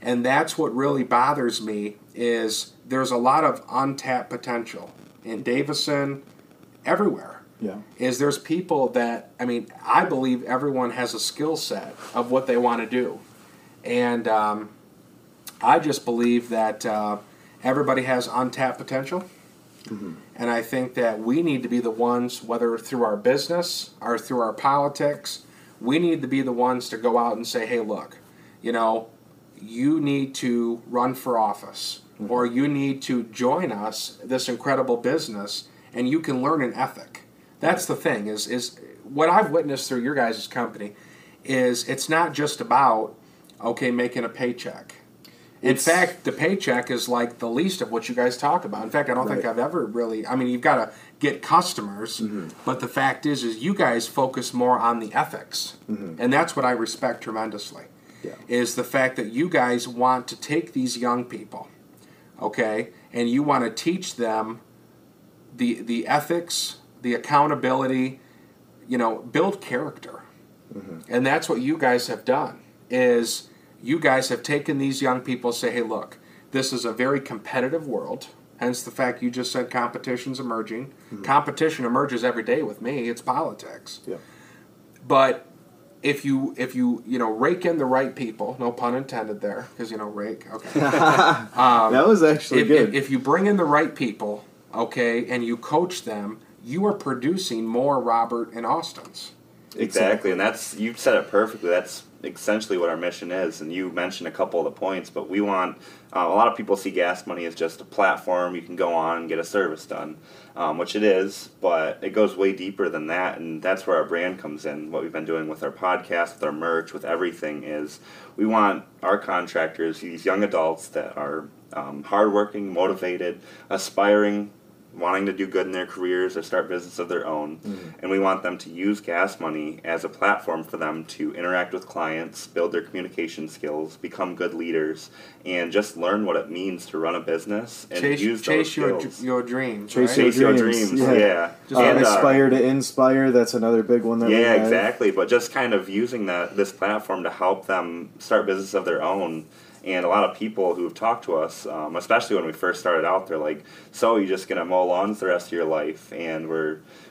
And that's what really bothers me is there's a lot of untapped potential in Davison, everywhere. Yeah. Is there's people that, I mean, I believe everyone has a skill set of what they want to do. And I just believe that everybody has untapped potential. Mm-hmm. And I think that we need to be the ones, whether through our business or through our politics, we need to be the ones to go out and say, hey, look, you know, you need to run for office, mm-hmm. or you need to join us, this incredible business, and you can learn an ethic. That's the thing, is what I've witnessed through your guys' company is it's not just about, okay, making a paycheck. In fact, the paycheck is like the least of what you guys talk about. In fact, I don't think I've ever really, I mean, you've got to get customers, mm-hmm. but the fact is you guys focus more on the ethics, mm-hmm. and that's what I respect tremendously, is the fact that you guys want to take these young people, okay, and you want to teach them the ethics, the accountability, you know, build character. Mm-hmm. And that's what you guys have done, is you guys have taken these young people, say, hey, look, this is a very competitive world, hence the fact you just said competition's emerging. Mm-hmm. Competition emerges every day with me. It's politics. Yeah. But if you rake in the right people, no pun intended there, because, you know, rake, okay. That was actually good. If you bring in the right people, okay, and you coach them, you are producing more Robert and Austins. Exactly, and that's, you said it perfectly. That's essentially what our mission is, and you mentioned a couple of the points, but we want, a lot of people see Gas Money as just a platform you can go on and get a service done, which it is, but it goes way deeper than that, and that's where our brand comes in. What we've been doing with our podcast, with our merch, with everything is we want our contractors, these young adults that are hardworking, motivated, aspiring wanting to do good in their careers or start business of their own, mm-hmm. and we want them to use Gas Money as a platform for them to interact with clients, build their communication skills, become good leaders, and just learn what it means to run a business and chase your dreams. Chase your dreams. Yeah. Just aspire to inspire. That's another big one. Exactly. But just kind of using this platform to help them start business of their own. And a lot of people who have talked to us, especially when we first started out, they're like, so you're just going to mow lawns the rest of your life? And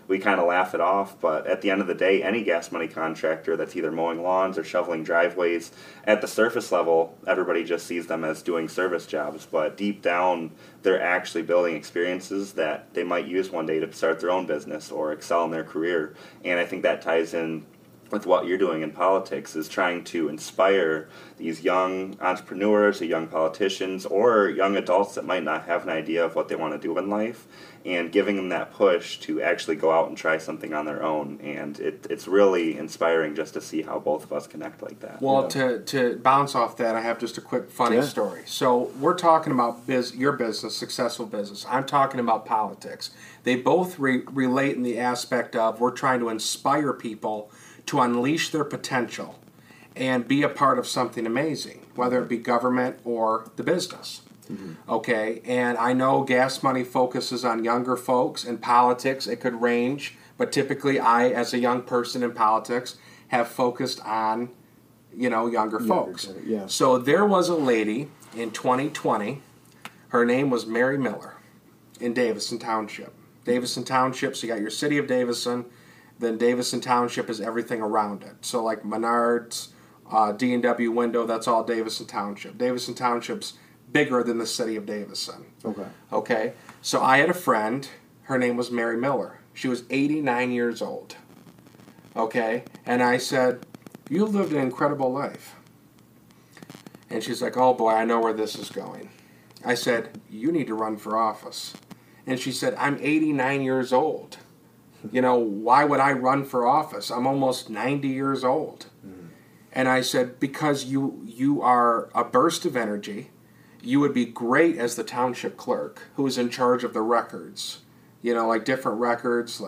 we kind of laugh it off. But at the end of the day, any Gas Money contractor that's either mowing lawns or shoveling driveways, at the surface level, everybody just sees them as doing service jobs. But deep down, they're actually building experiences that they might use one day to start their own business or excel in their career. And I think that ties in with what you're doing in politics, is trying to inspire these young entrepreneurs or young politicians or young adults that might not have an idea of what they want to do in life, and giving them that push to actually go out and try something on their own. And it's really inspiring just to see how both of us connect like that. Well, to bounce off that, I have just a quick funny story. So we're talking about your business, successful business. I'm talking about politics. They both relate in the aspect of we're trying to inspire people to unleash their potential and be a part of something amazing, whether it be government or the business. Mm-hmm. Okay, and I know Gas Money focuses on younger folks. In politics, it could range, but typically I, as a young person in politics, have focused on, younger folks. Yeah. So there was a lady in 2020, her name was Mary Miller in Davison Township. Davison Township, so you got your city of Davison, then Davison Township is everything around it. So like Menards, D&W Window, that's all Davison Township. Davison Township's bigger than the city of Davison. Okay. So I had a friend. Her name was Mary Miller. She was 89 years old. Okay. And I said, "You lived an incredible life." And she's like, "Oh boy, I know where this is going." I said, "You need to run for office." And she said, "I'm 89 years old. Why would I run for office? I'm almost 90 years old." Mm-hmm. And I said, "Because you are a burst of energy. You would be great as the township clerk, who is in charge of the records, like different records,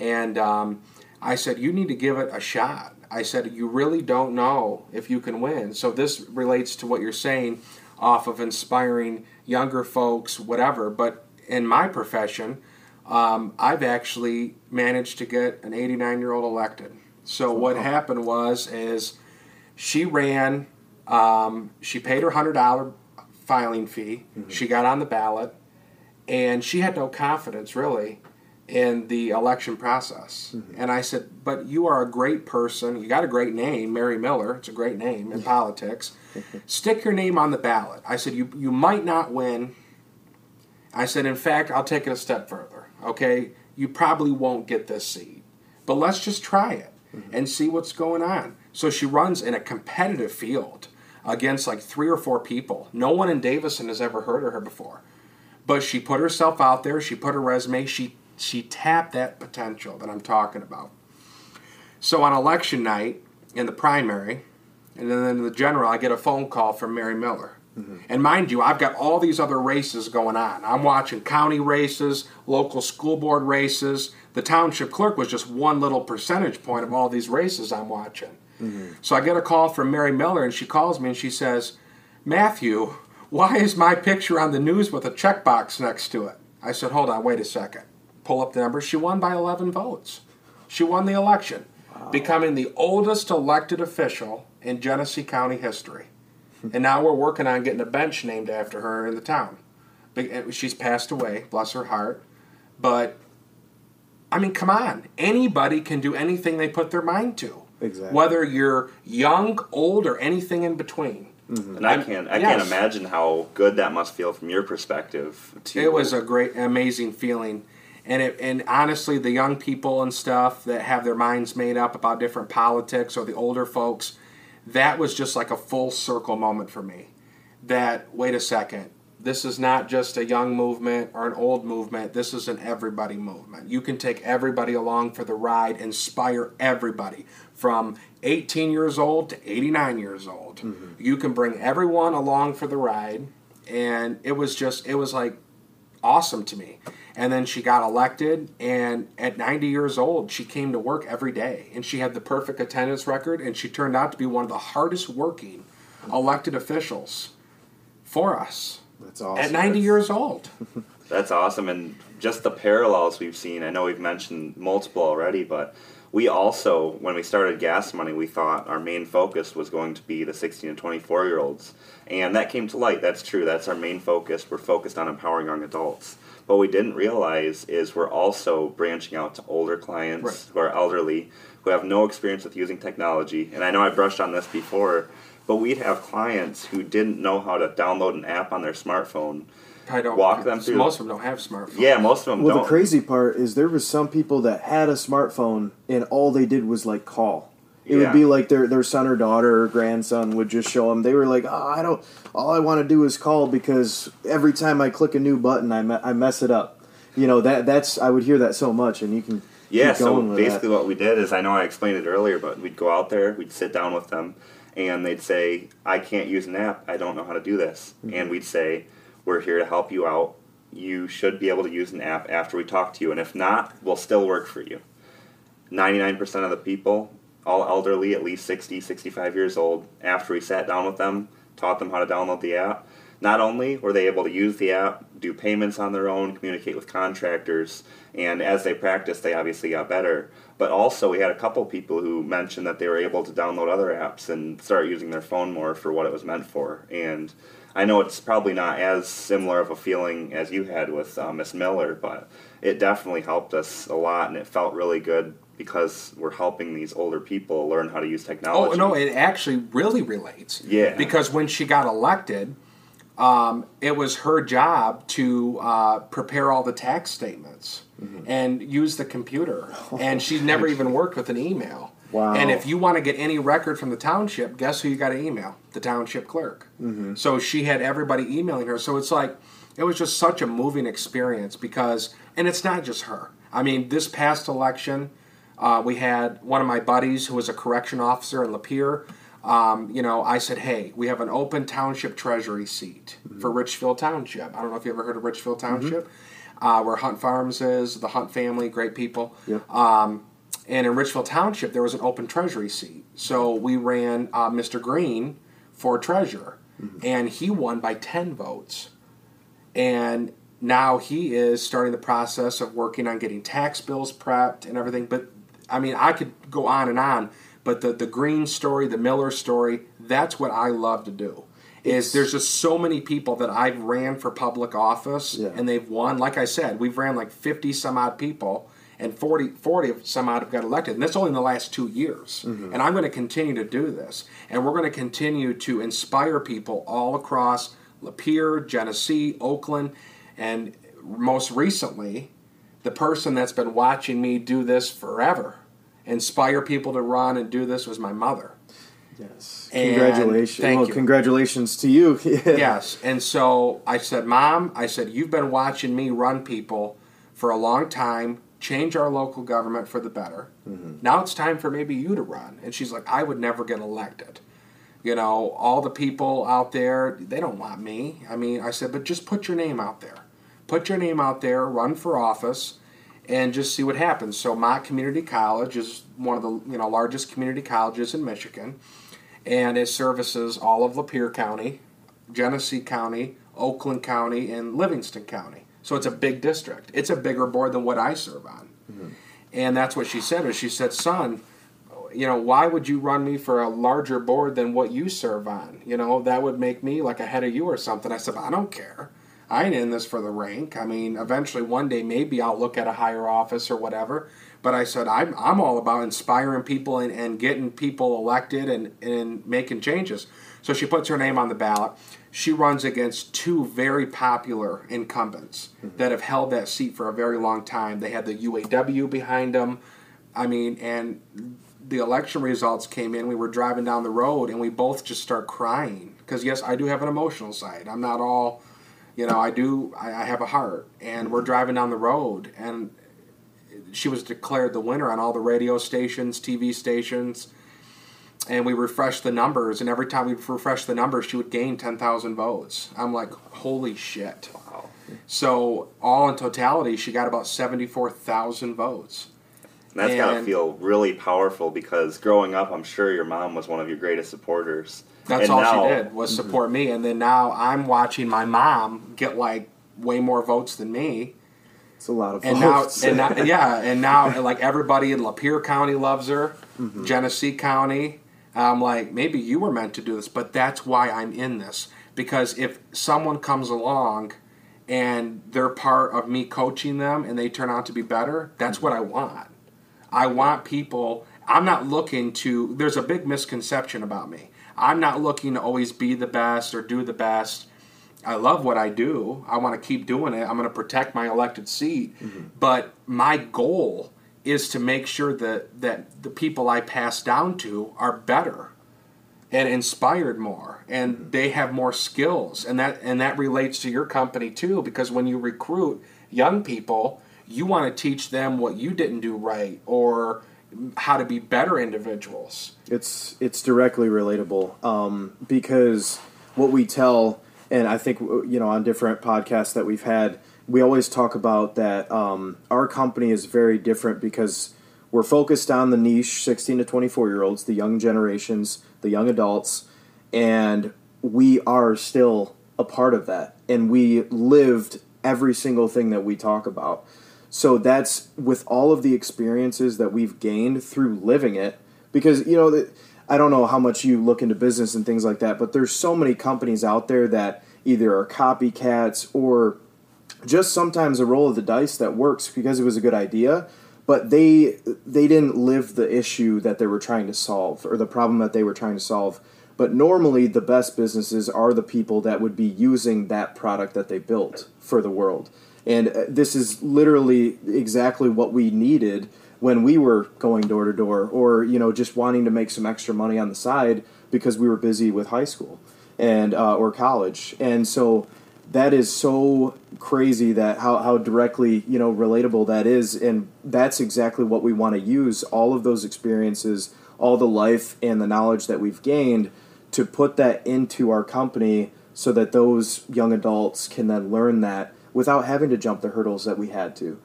And I said, you need to give it a shot. I said, you really don't know if you can win." So this relates to what you're saying off of inspiring younger folks, whatever. But in my profession, I've actually managed to get an 89-year-old elected. So what happened is she ran, she paid her $100 filing fee. Mm-hmm. She got on the ballot, and she had no confidence, really, in the election process. Mm-hmm. And I said, "But you are a great person. You got a great name, Mary Miller. It's a great name in politics. Stick your name on the ballot." I said, you might not win. I said, in fact, I'll take it a step further. Okay, you probably won't get this seat, but let's just try it and see what's going on." So she runs in a competitive field against like 3 or 4 people. No one in Davison has ever heard of her before, but she put herself out there. She put her resume. She tapped that potential that I'm talking about. So on election night, in the primary, and then in the general, I get a phone call from Mary Miller. Mm-hmm. And mind you, I've got all these other races going on. I'm watching county races, local school board races. The township clerk was just one little percentage point of all these races I'm watching. Mm-hmm. So I get a call from Mary Miller, and she calls me, and she says, "Matthew, why is my picture on the news with a checkbox next to it?" I said, "Hold on, wait a second." Pull up the numbers. She won by 11 votes. She won the election, becoming the oldest elected official in Genesee County history. And now we're working on getting a bench named after her in the town. She's passed away, bless her heart. But, I mean, come on. Anybody can do anything they put their mind to. Exactly. Whether you're young, old, or anything in between. Mm-hmm. And I can't imagine how good that must feel from your perspective. It was a great, amazing feeling. And honestly, the young people and stuff that have their minds made up about different politics, or the older folks, that was just like a full circle moment for me. That, wait a second, this is not just a young movement or an old movement. This is an everybody movement. You can take everybody along for the ride, inspire everybody from 18 years old to 89 years old. Mm-hmm. You can bring everyone along for the ride. And it was like awesome to me. And then she got elected, and at 90 years old, she came to work every day, and she had the perfect attendance record, and she turned out to be one of the hardest working elected officials for us. That's awesome. At 90 years old. That's awesome, and just the parallels we've seen. I know we've mentioned multiple already, but we also, when we started Gas Money, we thought our main focus was going to be the 16 and 24-year-olds, and that came to light. That's true. That's our main focus. We're focused on empowering young adults. What we didn't realize is we're also branching out to older clients, right, who are elderly, who have no experience with using technology. And I know I brushed on this before, but we'd have clients who didn't know how to download an app on their smartphone. I don't walk them through. Most of them don't have smartphones. Yeah, most of them don't. Well, the crazy part is there was some people that had a smartphone and all they did was like call. It would be like their son or daughter or grandson would just show them. They were like, oh, I don't. All I want to do is call because every time I click a new button, I mess it up. You know, that's I would hear that so much, and you can keep going with that. Yeah, so basically what we did is, I know I explained it earlier, but we'd go out there, we'd sit down with them, and they'd say, I can't use an app. I don't know how to do this. Mm-hmm. And we'd say, we're here to help you out. You should be able to use an app after we talk to you, and if not, we'll still work for you. 99% of the people, all elderly, at least 60, 65 years old, after we sat down with them, taught them how to download the app. Not only were they able to use the app, do payments on their own, communicate with contractors, and as they practiced, they obviously got better. But also, we had a couple people who mentioned that they were able to download other apps and start using their phone more for what it was meant for. And I know it's probably not as similar of a feeling as you had with Ms. Miller, but it definitely helped us a lot, and it felt really good, because we're helping these older people learn how to use technology. Oh, no, it actually really relates. Yeah. Because when she got elected, it was her job to prepare all the tax statements, mm-hmm, and use the computer. Oh, and she's never even worked with an email. Wow. And if you want to get any record from the township, guess who you got to email? The township clerk. Mm-hmm. So she had everybody emailing her. So it's like, it was just such a moving experience because, and it's not just her. I mean, this past election, we had one of my buddies who was a correction officer in Lapeer. You know, I said, hey, we have an open township treasury seat, mm-hmm, for Richfield Township. I don't know if you ever heard of Richfield Township, mm-hmm, where Hunt Farms is, the Hunt family, great people. Yeah. And in Richfield Township, there was an open treasury seat. So we ran Mr. Green for treasurer, mm-hmm, and he won by 10 votes. And now he is starting the process of working on getting tax bills prepped and everything, but I mean, I could go on and on, but the Green story, the Miller story, that's what I love to do. Is there's just so many people that I've ran for public office, yeah, and they've won. Like I said, we've ran like 50-some-odd people, and 40-some-odd have got elected, and that's only in the last 2 years. Mm-hmm. And I'm going to continue to do this, and we're going to continue to inspire people all across Lapeer, Genesee, Oakland, and most recently, the person that's been watching me do this forever, inspire people to run and do this, was my mother. Yes. Congratulations. Well, congratulations to you. Yes. And so I said, Mom, I said, you've been watching me run people for a long time, change our local government for the better. Mm-hmm. Now it's time for maybe you to run. And she's like, I would never get elected. You know, all the people out there, they don't want me. I mean, I said, but just put your name out there. Put your name out there, run for office, and just see what happens. So Mott community college is one of the largest community colleges in Michigan, and it services all of Lapeer County, Genesee County, Oakland County, and Livingston County. So it's a big district. It's a bigger board than what I serve on. Mm-hmm. And that's what she said. She said, son, you know, why would you run me for a larger board than what you serve on? You know, that would make me like ahead of you or something. I said, I don't care. I ain't in this for the rank. I mean, eventually one day maybe I'll look at a higher office or whatever. But I said, I'm all about inspiring people and getting people elected and making changes. So she puts her name on the ballot. She runs against two very popular incumbents, mm-hmm, that have held that seat for a very long time. They had the UAW behind them. I mean, and the election results came in. We were driving down the road, and we both just start crying. Because, yes, I do have an emotional side. I'm not all... You know, I have a heart, and we're driving down the road, and she was declared the winner on all the radio stations, TV stations, and we refreshed the numbers, and every time we refreshed the numbers, she would gain 10,000 votes. I'm like, holy shit. Wow. So all in totality, she got about 74,000 votes. That's got to feel really powerful, because growing up, I'm sure your mom was one of your greatest supporters. That's all she did was support me. And then now I'm watching my mom get like way more votes than me. It's a lot of votes. And now like everybody in Lapeer County loves her, Genesee County. I'm like, maybe you were meant to do this, but that's why I'm in this. Because if someone comes along and they're part of me coaching them and they turn out to be better, that's what I want. I want people, I'm not looking to, there's a big misconception about me. I'm not looking to always be the best or do the best. I love what I do. I want to keep doing it. I'm going to protect my elected seat. But my goal is to make sure that the people I pass down to are better and inspired more, and they have more skills. And that relates to your company too, because when you recruit young people, you want to teach them what you didn't do right or how to be better individuals. It's directly relatable, because what we tell, and I think, you know, on different podcasts that we've had, we always talk about that our company is very different because we're focused on the niche 16 to 24-year-olds, the young generations, the young adults, and we are still a part of that. And we lived every single thing that we talk about. So that's with all of the experiences that we've gained through living it, because, you know, I don't know how much you look into business and things like that, but there's so many companies out there that either are copycats or just sometimes a roll of the dice that works because it was a good idea, but they didn't live the issue that they were trying to solve or the problem that they were trying to solve. But normally the best businesses are the people that would be using that product that they built for the world. And this is literally exactly what we needed when we were going door to door, or, you know, just wanting to make some extra money on the side because we were busy with high school and or college. And so that is so crazy that how directly, you know, relatable that is. And that's exactly what we want to use, all of those experiences, all the life and the knowledge that we've gained, to put that into our company so that those young adults can then learn that without having to jump the hurdles that we had to.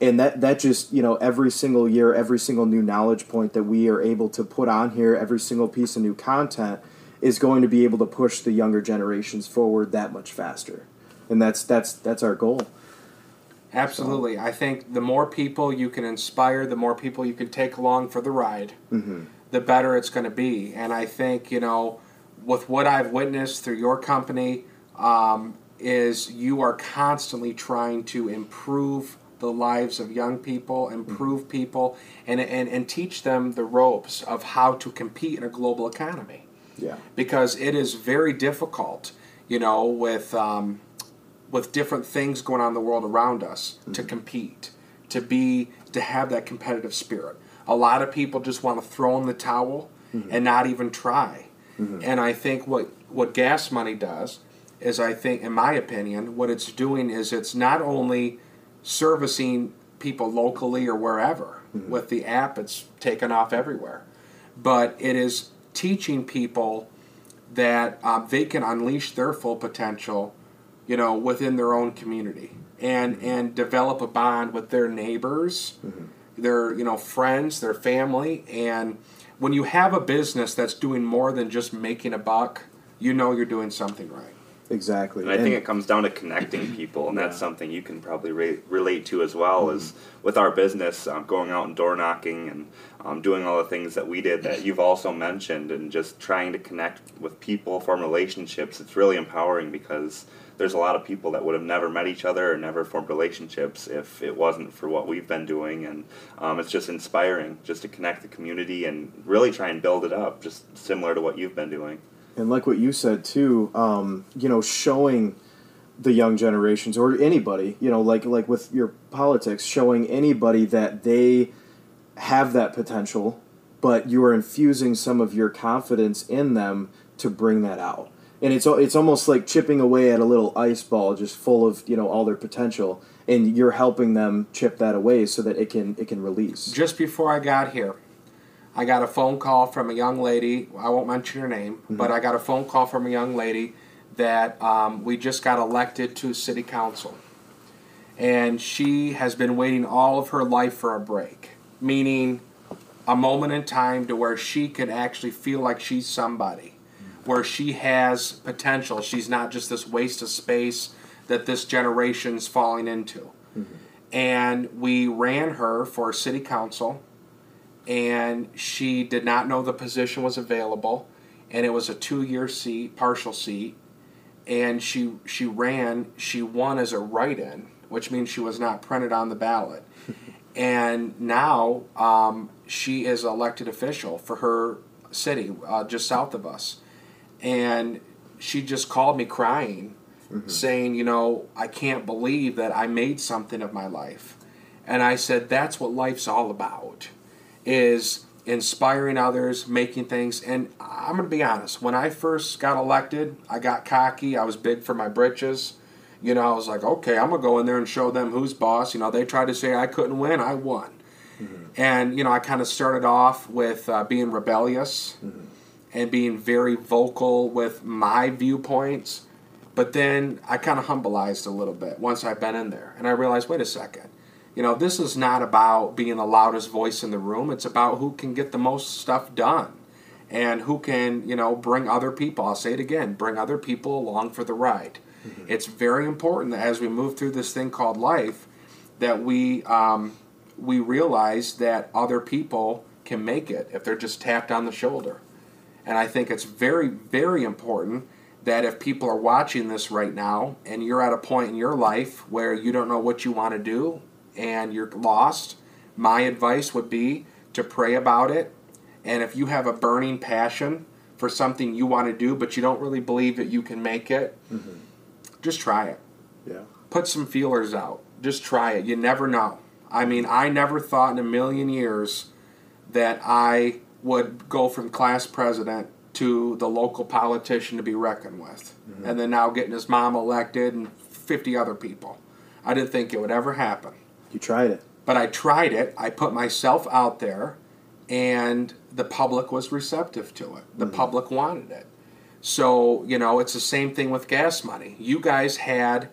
And that just, you know, every single year, every single new knowledge point that we are able to put on here, every single piece of new content is going to be able to push the younger generations forward that much faster. And that's our goal. Absolutely. So I think the more people you can inspire, the more people you can take along for the ride, the better it's going to be. And I think, you know, with what I've witnessed through your company, is you are constantly trying to improve the lives of young people, improve people, and teach them the ropes of how to compete in a global economy. Yeah. Because it is very difficult, you know, with different things going on in the world around us, to compete, to have that competitive spirit. A lot of people just want to throw in the towel and not even try. And I think what Gas Money does is, I think, in my opinion, what it's doing is it's not only servicing people locally or wherever. With the app, it's taken off everywhere. But it is teaching people that they can unleash their full potential, you know, within their own community, and develop a bond with their neighbors, their, you know, friends, their family. And when you have a business that's doing more than just making a buck, you know you're doing something right. Exactly. And I think it comes down to connecting people, and that's something you can probably relate to as well, is with our business, going out and door knocking and doing all the things that we did that you've also mentioned, and just trying to connect with people, form relationships. It's really empowering, because there's a lot of people that would have never met each other or never formed relationships if it wasn't for what we've been doing. And it's just inspiring just to connect the community and really try and build it up, just similar to what you've been doing. And like what you said, too, you know, showing the young generations or anybody, you know, like with your politics, showing anybody that they have that potential, but you are infusing some of your confidence in them to bring that out. And it's almost like chipping away at a little ice ball just full of, you know, all their potential, and you're helping them chip that away so that it can release. Just before I got here, I got a phone call from a young lady. I won't mention her name, but I got a phone call from a young lady that we just got elected to city council. and she has been waiting all of her life for a break, meaning a moment in time to where she could actually feel like she's somebody, where she has potential. She's not just this waste of space that this generation's falling into. Mm-hmm. And we ran her for city council, and she did not know the position was available, and it was a 2-year seat, partial seat, and she ran. She won as a write-in, which means she was not printed on the ballot. And now she is an elected official for her city, just south of us. And she just called me crying, mm-hmm. saying, you know, I can't believe that I made something of my life. And I said, that's what life's all about, is inspiring others, making things. And I'm going to be honest, when I first got elected, I got cocky. I was big for my britches. You know, I was like, okay, I'm going to go in there and show them who's boss. You know, they tried to say I couldn't win. I won. Mm-hmm. And, you know, I kind of started off with being rebellious, mm-hmm. and being very vocal with my viewpoints. But then I kind of humbleized a little bit once I've been in there. And I realized, wait a second, you know, this is not about being the loudest voice in the room. It's about who can get the most stuff done and who can, you know, bring other people. I'll say it again, bring other people along for the ride. Mm-hmm. It's very important that as we move through this thing called life, that we realize that other people can make it if they're just tapped on the shoulder. And I think it's very, very important that if people are watching this right now and you're at a point in your life where you don't know what you want to do and you're lost, my advice would be to pray about it. And if you have a burning passion for something you want to do but you don't really believe that you can make it, mm-hmm. just try it. Yeah. Put some feelers out. Just try it. You never know. I mean, I never thought in a million years that I would go from class president to the local politician to be reckoned with. Mm-hmm. And then now getting his mom elected and 50 other people. I didn't think it would ever happen. You tried it. But I tried it. I put myself out there, and the public was receptive to it. The mm-hmm. public wanted it. So, you know, it's the same thing with gas money. You guys had,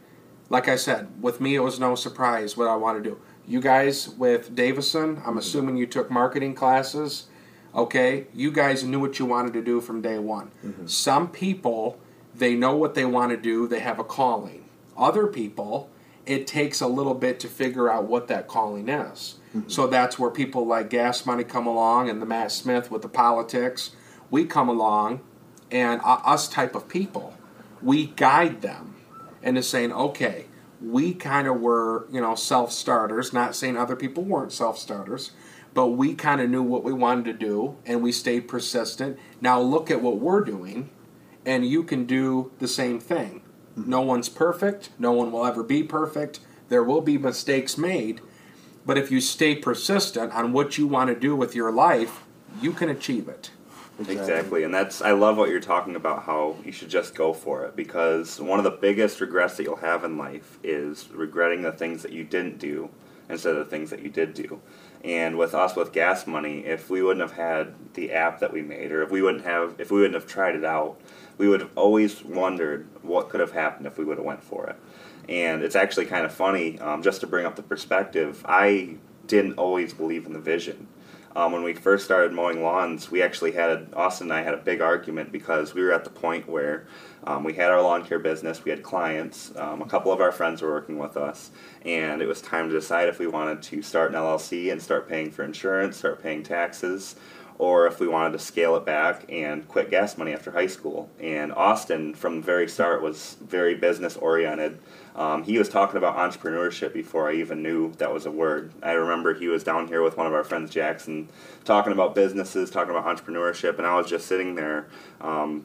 like I said, with me it was no surprise what I want to do. You guys with Davison, I'm mm-hmm. assuming you took marketing classes. Okay, you guys knew what you wanted to do from day one. Mm-hmm. Some people, they know what they want to do. They have a calling. Other people, it takes a little bit to figure out what that calling is. Mm-hmm. So that's where people like Gas Money come along and the Matt Smith with the politics. We come along, and us type of people, we guide them into saying, okay, we kind of were, you know, self-starters, not saying other people weren't self-starters, but we kind of knew what we wanted to do, and we stayed persistent. Now look at what we're doing, and you can do the same thing. Mm-hmm. No one's perfect. No one will ever be perfect. There will be mistakes made. But if you stay persistent on what you want to do with your life, you can achieve it. Exactly. And that's, I love what you're talking about, how you should just go for it, because one of the biggest regrets that you'll have in life is regretting the things that you didn't do instead of the things that you did do. And with us, with Gas Money, if we wouldn't have had the app that we made, or if we wouldn't have tried it out, we would have always wondered what could have happened if we would have went for it. And it's actually kind of funny, just to bring up the perspective, I didn't always believe in the vision. When we first started mowing lawns, we actually had, Austin and I had a big argument because we were at the point where we had our lawn care business, we had clients, a couple of our friends were working with us, and it was time to decide if we wanted to start an LLC and start paying for insurance, start paying taxes, or if we wanted to scale it back and quit Gas Money after high school. And Austin, from the very start, was very business-oriented. He was talking about entrepreneurship before I even knew that was a word. I remember he was down here with one of our friends, Jackson, talking about businesses, talking about entrepreneurship, and I was just sitting there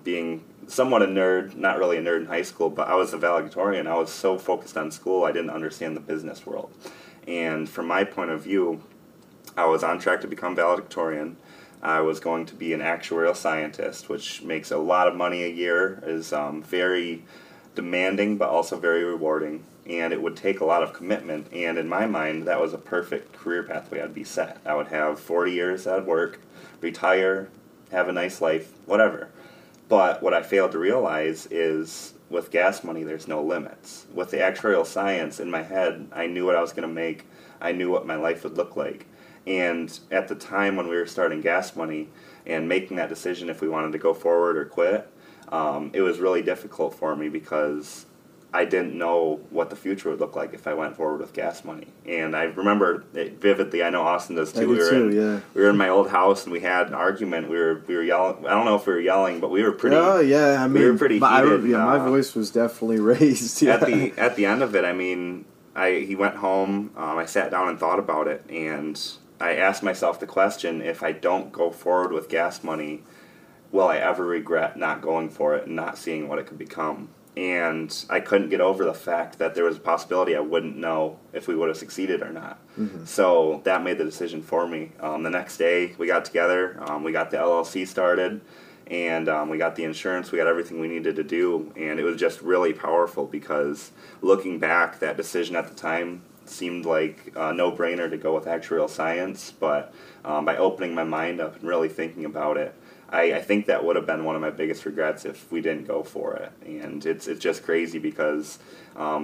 being somewhat a nerd, not really a nerd in high school, but I was a valedictorian. I was so focused on school, I didn't understand the business world. And from my point of view, I was on track to become valedictorian. I was going to be an actuarial scientist, which makes a lot of money a year, is very demanding but also very rewarding, and it would take a lot of commitment, and in my mind that was a perfect career pathway. I'd be set. I would have 40 years at work, retire, have a nice life, whatever. But what I failed to realize is with gas money, there's no limits. With the actuarial science in my head, I knew what I was going to make. I knew what my life would look like. And at the time when we were starting Gas Money and making that decision if we wanted to go forward or quit, it was really difficult for me because I didn't know what the future would look like if I went forward with Gas Money. And I remember it vividly. I know Austin does too. We were in my old house and we had an argument. We were yelling. I don't know if we were yelling, but we were pretty. Oh yeah, I mean, we were pretty heated. My voice was definitely raised. Yeah. At the end of it, I mean, he went home. I sat down and thought about it, and I asked myself the question: if I don't go forward with Gas Money, will I ever regret not going for it and not seeing what it could become? And I couldn't get over the fact that there was a possibility I wouldn't know if we would have succeeded or not. Mm-hmm. So that made the decision for me. The next day, we got together, we got the LLC started, and we got the insurance, we got everything we needed to do, and it was just really powerful because looking back, that decision at the time seemed like a no-brainer to go with actuarial science, but by opening my mind up and really thinking about it, I think that would have been one of my biggest regrets if we didn't go for it. And it's just crazy because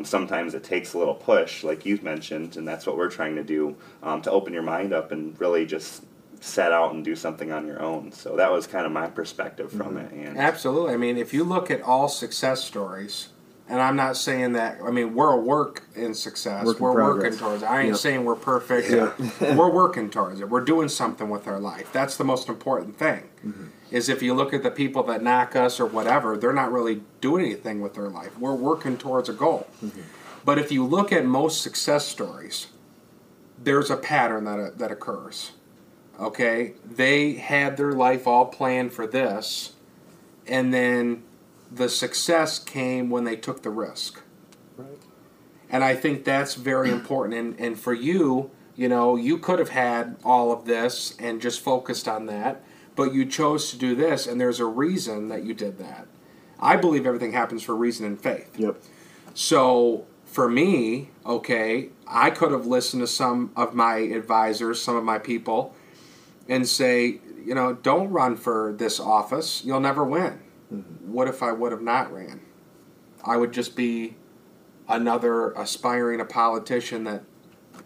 sometimes it takes a little push, like you've mentioned, and that's what we're trying to do, to open your mind up and really just set out and do something on your own. So that was kind of my perspective from it. And absolutely. I mean, if you look at all success stories, and I'm not saying that, I mean, we're a work in success. We're working towards it. I ain't saying we're perfect. Yeah. We're working towards it. We're doing something with our life. That's the most important thing. Mm-hmm. Is if you look at the people that knock us or whatever, they're not really doing anything with their life. We're working towards a goal. Mm-hmm. But if you look at most success stories, there's a pattern that occurs. Okay? They had their life all planned for this, and then the success came when they took the risk. Right. And I think that's very important. And for you, you know, you could have had all of this and just focused on that, but you chose to do this, and there's a reason that you did that. I believe everything happens for reason and faith. Yep. So for me, okay, I could have listened to some of my advisors, some of my people, and say, you know, don't run for this office. You'll never win. Mm-hmm. What if I would have not ran? I would just be another aspiring politician that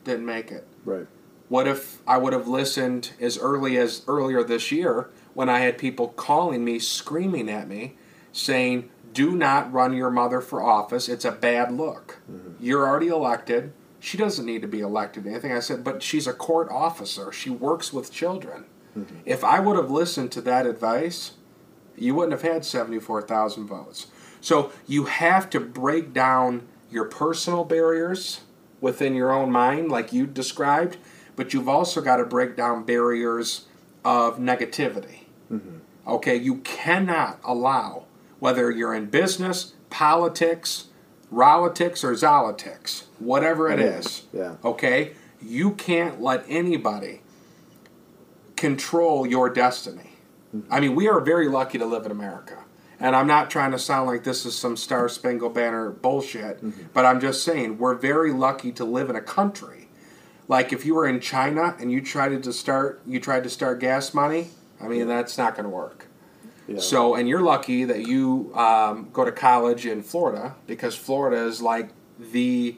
didn't make it. Right. What if I would have listened as early as earlier this year when I had people calling me, screaming at me, saying, do not run your mother for office. It's a bad look. Mm-hmm. You're already elected. She doesn't need to be elected. Anything I said, but she's a court officer. She works with children. Mm-hmm. If I would have listened to that advice, you wouldn't have had 74,000 votes. So you have to break down your personal barriers within your own mind, like you described, but you've also got to break down barriers of negativity. Mm-hmm. Okay, you cannot allow, whether you're in business, politics, rolitics, or zolitics, whatever it is, okay, you can't let anybody control your destiny. Mm-hmm. I mean, we are very lucky to live in America. And I'm not trying to sound like this is some Star-Spangled Banner bullshit, but I'm just saying we're very lucky to live in a country. Like if you were in China and you tried to start Gas Money, I mean, that's not going to work. Yeah. So, and you're lucky that you go to college in Florida because Florida is like the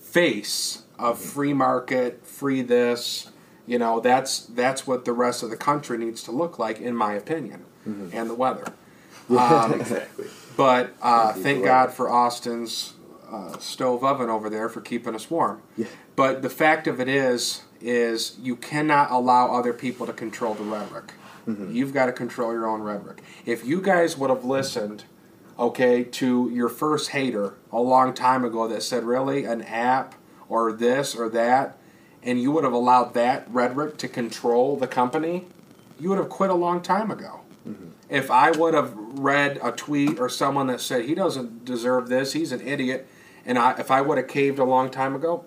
face of free market, free this. You know, that's what the rest of the country needs to look like, in my opinion, and the weather. Exactly. But thank God for Austin's stove oven over there for keeping us warm. Yeah. But the fact of it is you cannot allow other people to control the rhetoric. Mm-hmm. You've got to control your own rhetoric. If you guys would have listened, okay, to your first hater a long time ago that said, really, an app or this or that, and you would have allowed that rhetoric to control the company, you would have quit a long time ago. Mm-hmm. If I would have read a tweet or someone that said, he doesn't deserve this, he's an idiot, and if I would have caved a long time ago,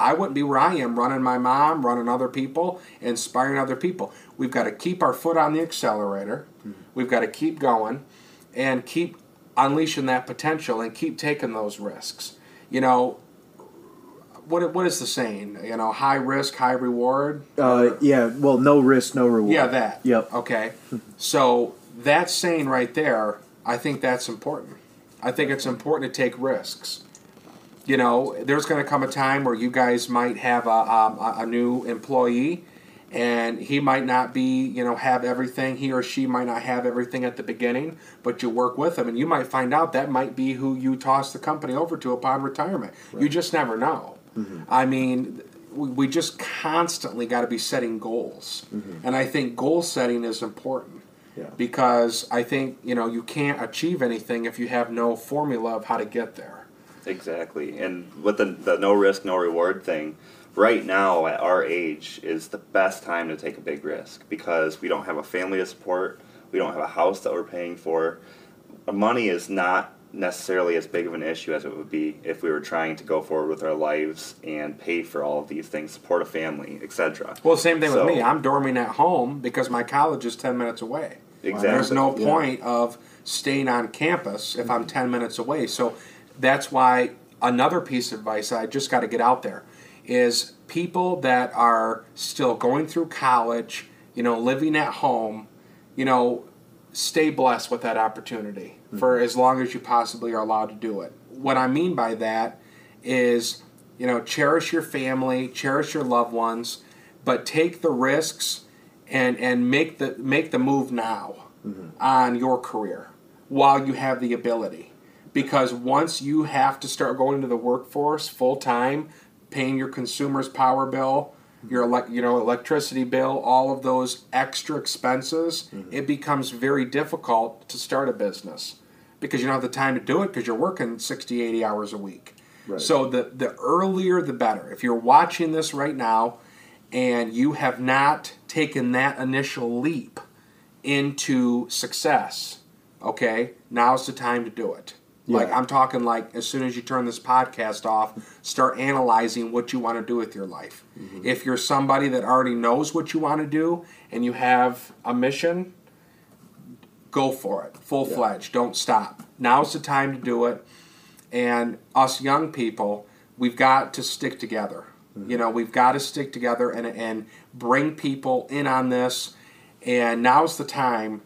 I wouldn't be where I am, running my mom, running other people, inspiring other people. We've got to keep our foot on the accelerator. Mm-hmm. We've got to keep going and keep unleashing that potential and keep taking those risks. You know, what is the saying? You know, high risk, high reward? Well, no risk, no reward. Yeah, that. Yep. Okay. So that saying right there, I think that's important. I think it's important to take risks. You know, there's going to come a time where you guys might have a new employee, and he might not be, you know, have everything. He or she might not have everything at the beginning, but you work with them, and you might find out that might be who you toss the company over to upon retirement. Right. You just never know. Mm-hmm. I mean, we just constantly got to be setting goals, mm-hmm. and I think goal setting is important. Yeah. Because I think, you know, you can't achieve anything if you have no formula of how to get there. Exactly. And with the no risk, no reward thing, right now at our age is the best time to take a big risk because we don't have a family to support. We don't have a house that we're paying for. Money is not necessarily as big of an issue as it would be if we were trying to go forward with our lives and pay for all of these things, support a family, etc. Well, same thing with me. I'm dorming at home because my college is 10 minutes away. Exactly. There's no point of staying on campus if I'm 10 minutes away. So that's why another piece of advice I just got to get out there is people that are still going through college, you know, living at home, you know, stay blessed with that opportunity for as long as you possibly are allowed to do it. What I mean by that is, you know, cherish your family, cherish your loved ones, but take the risks and make the move now on your career while you have the ability. Because once you have to start going into the workforce full time, paying your consumer's power bill, your electricity bill, all of those extra expenses, it becomes very difficult to start a business because you don't have the time to do it because you're working 60, 80 hours a week. Right. So the earlier the better. If you're watching this right now and you have not taken that initial leap into success, okay, now's the time to do it. Yeah. Like I'm talking like as soon as you turn this podcast off, start analyzing what you want to do with your life. Mm-hmm. If you're somebody that already knows what you want to do and you have a mission, go for it. Full-fledged. Don't stop. Now's the time to do it. And us young people, we've got to stick together. Mm-hmm. You know, we've got to stick together and bring people in on this. And now's the time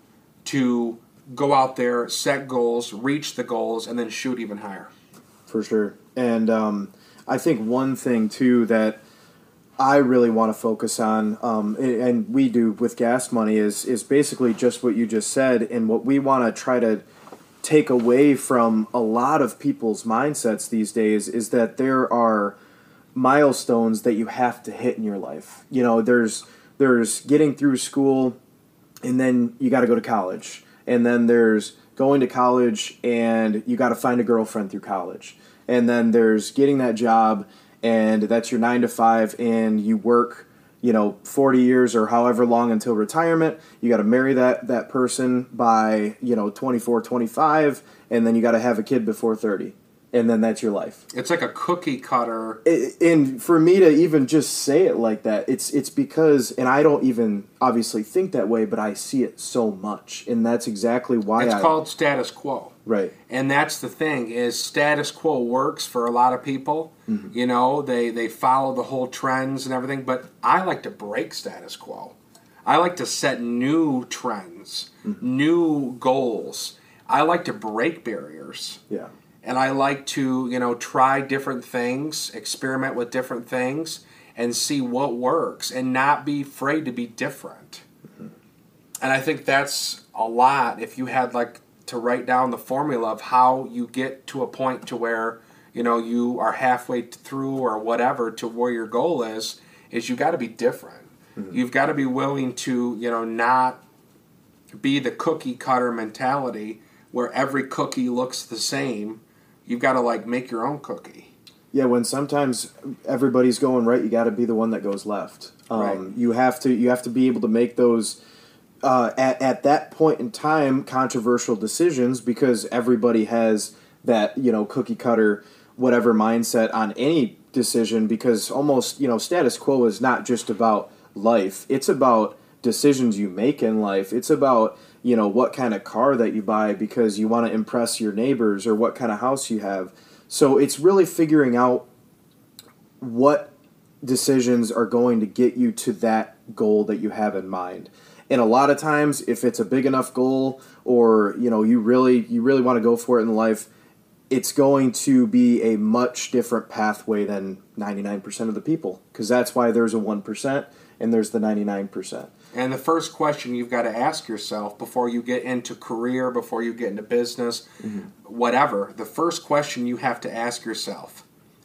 to go out there, set goals, reach the goals, and then shoot even higher. For sure. And I think one thing, too, that I really want to focus on, and we do with Gas Money, is basically just what you just said and what we want to try to take away from a lot of people's mindsets these days is that there are milestones that you have to hit in your life. You know, there's getting through school, and then you got to go to college. And then there's going to college and you got to find a girlfriend through college. And then there's getting that job and that's your 9 to 5 and you work, you know, 40 years or however long until retirement. You got to marry that person by, you know, 24, 25. And then you got to have a kid before 30. And then that's your life. It's like a cookie cutter. And for me to even just say it like that, it's because, and I don't even obviously think that way, but I see it so much. And that's exactly why it's called status quo. Right. And that's the thing is status quo works for a lot of people. Mm-hmm. You know, they follow the whole trends and everything. But I like to break status quo. I like to set new trends, new goals. I like to break barriers. Yeah. And I like to, you know, try different things, experiment with different things, and see what works, and not be afraid to be different. Mm-hmm. And I think that's a lot. If you had like to write down the formula of how you get to a point to where, you know, you are halfway through or whatever to where your goal is you got to be different. Mm-hmm. You've got to be willing to, you know, not be the cookie cutter mentality where every cookie looks the same. You've got to, like, make your own cookie. Yeah, when sometimes everybody's going right, you got to be the one that goes left. Right. You have to be able to make those, at that point in time, controversial decisions because everybody has that, you know, cookie-cutter whatever mindset on any decision because almost, you know, status quo is not just about life. It's about decisions you make in life. It's about, you know, what kind of car that you buy because you want to impress your neighbors or what kind of house you have. So it's really figuring out what decisions are going to get you to that goal that you have in mind. And a lot of times if it's a big enough goal or, you know, you really want to go for it in life, it's going to be a much different pathway than 99% of the people, because that's why there's a 1% and there's the 99%. And the first question you've got to ask yourself before you get into career, before you get into business, mm-hmm. whatever, the first question you have to ask yourself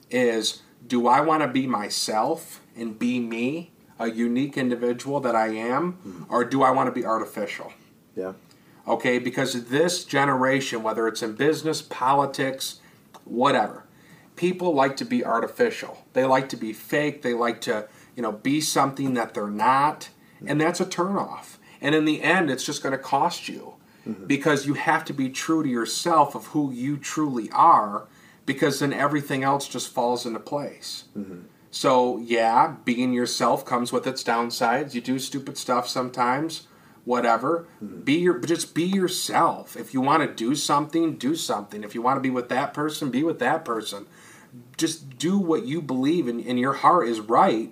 is, do I want to be myself and be me, a unique individual that I am, mm-hmm. or do I want to be artificial? Yeah. Okay, because this generation, whether it's in business, politics, whatever, people like to be artificial. They like to be fake. They like to, be something that they're not. And that's a turnoff. And in the end, it's just going to cost you, mm-hmm. because you have to be true to yourself of who you truly are, because then everything else just falls into place. Mm-hmm. So, yeah, being yourself comes with its downsides. You do stupid stuff sometimes, whatever. Mm-hmm. Just be yourself. If you want to do something, do something. If you want to be with that person, be with that person. Just do what you believe in your heart is right.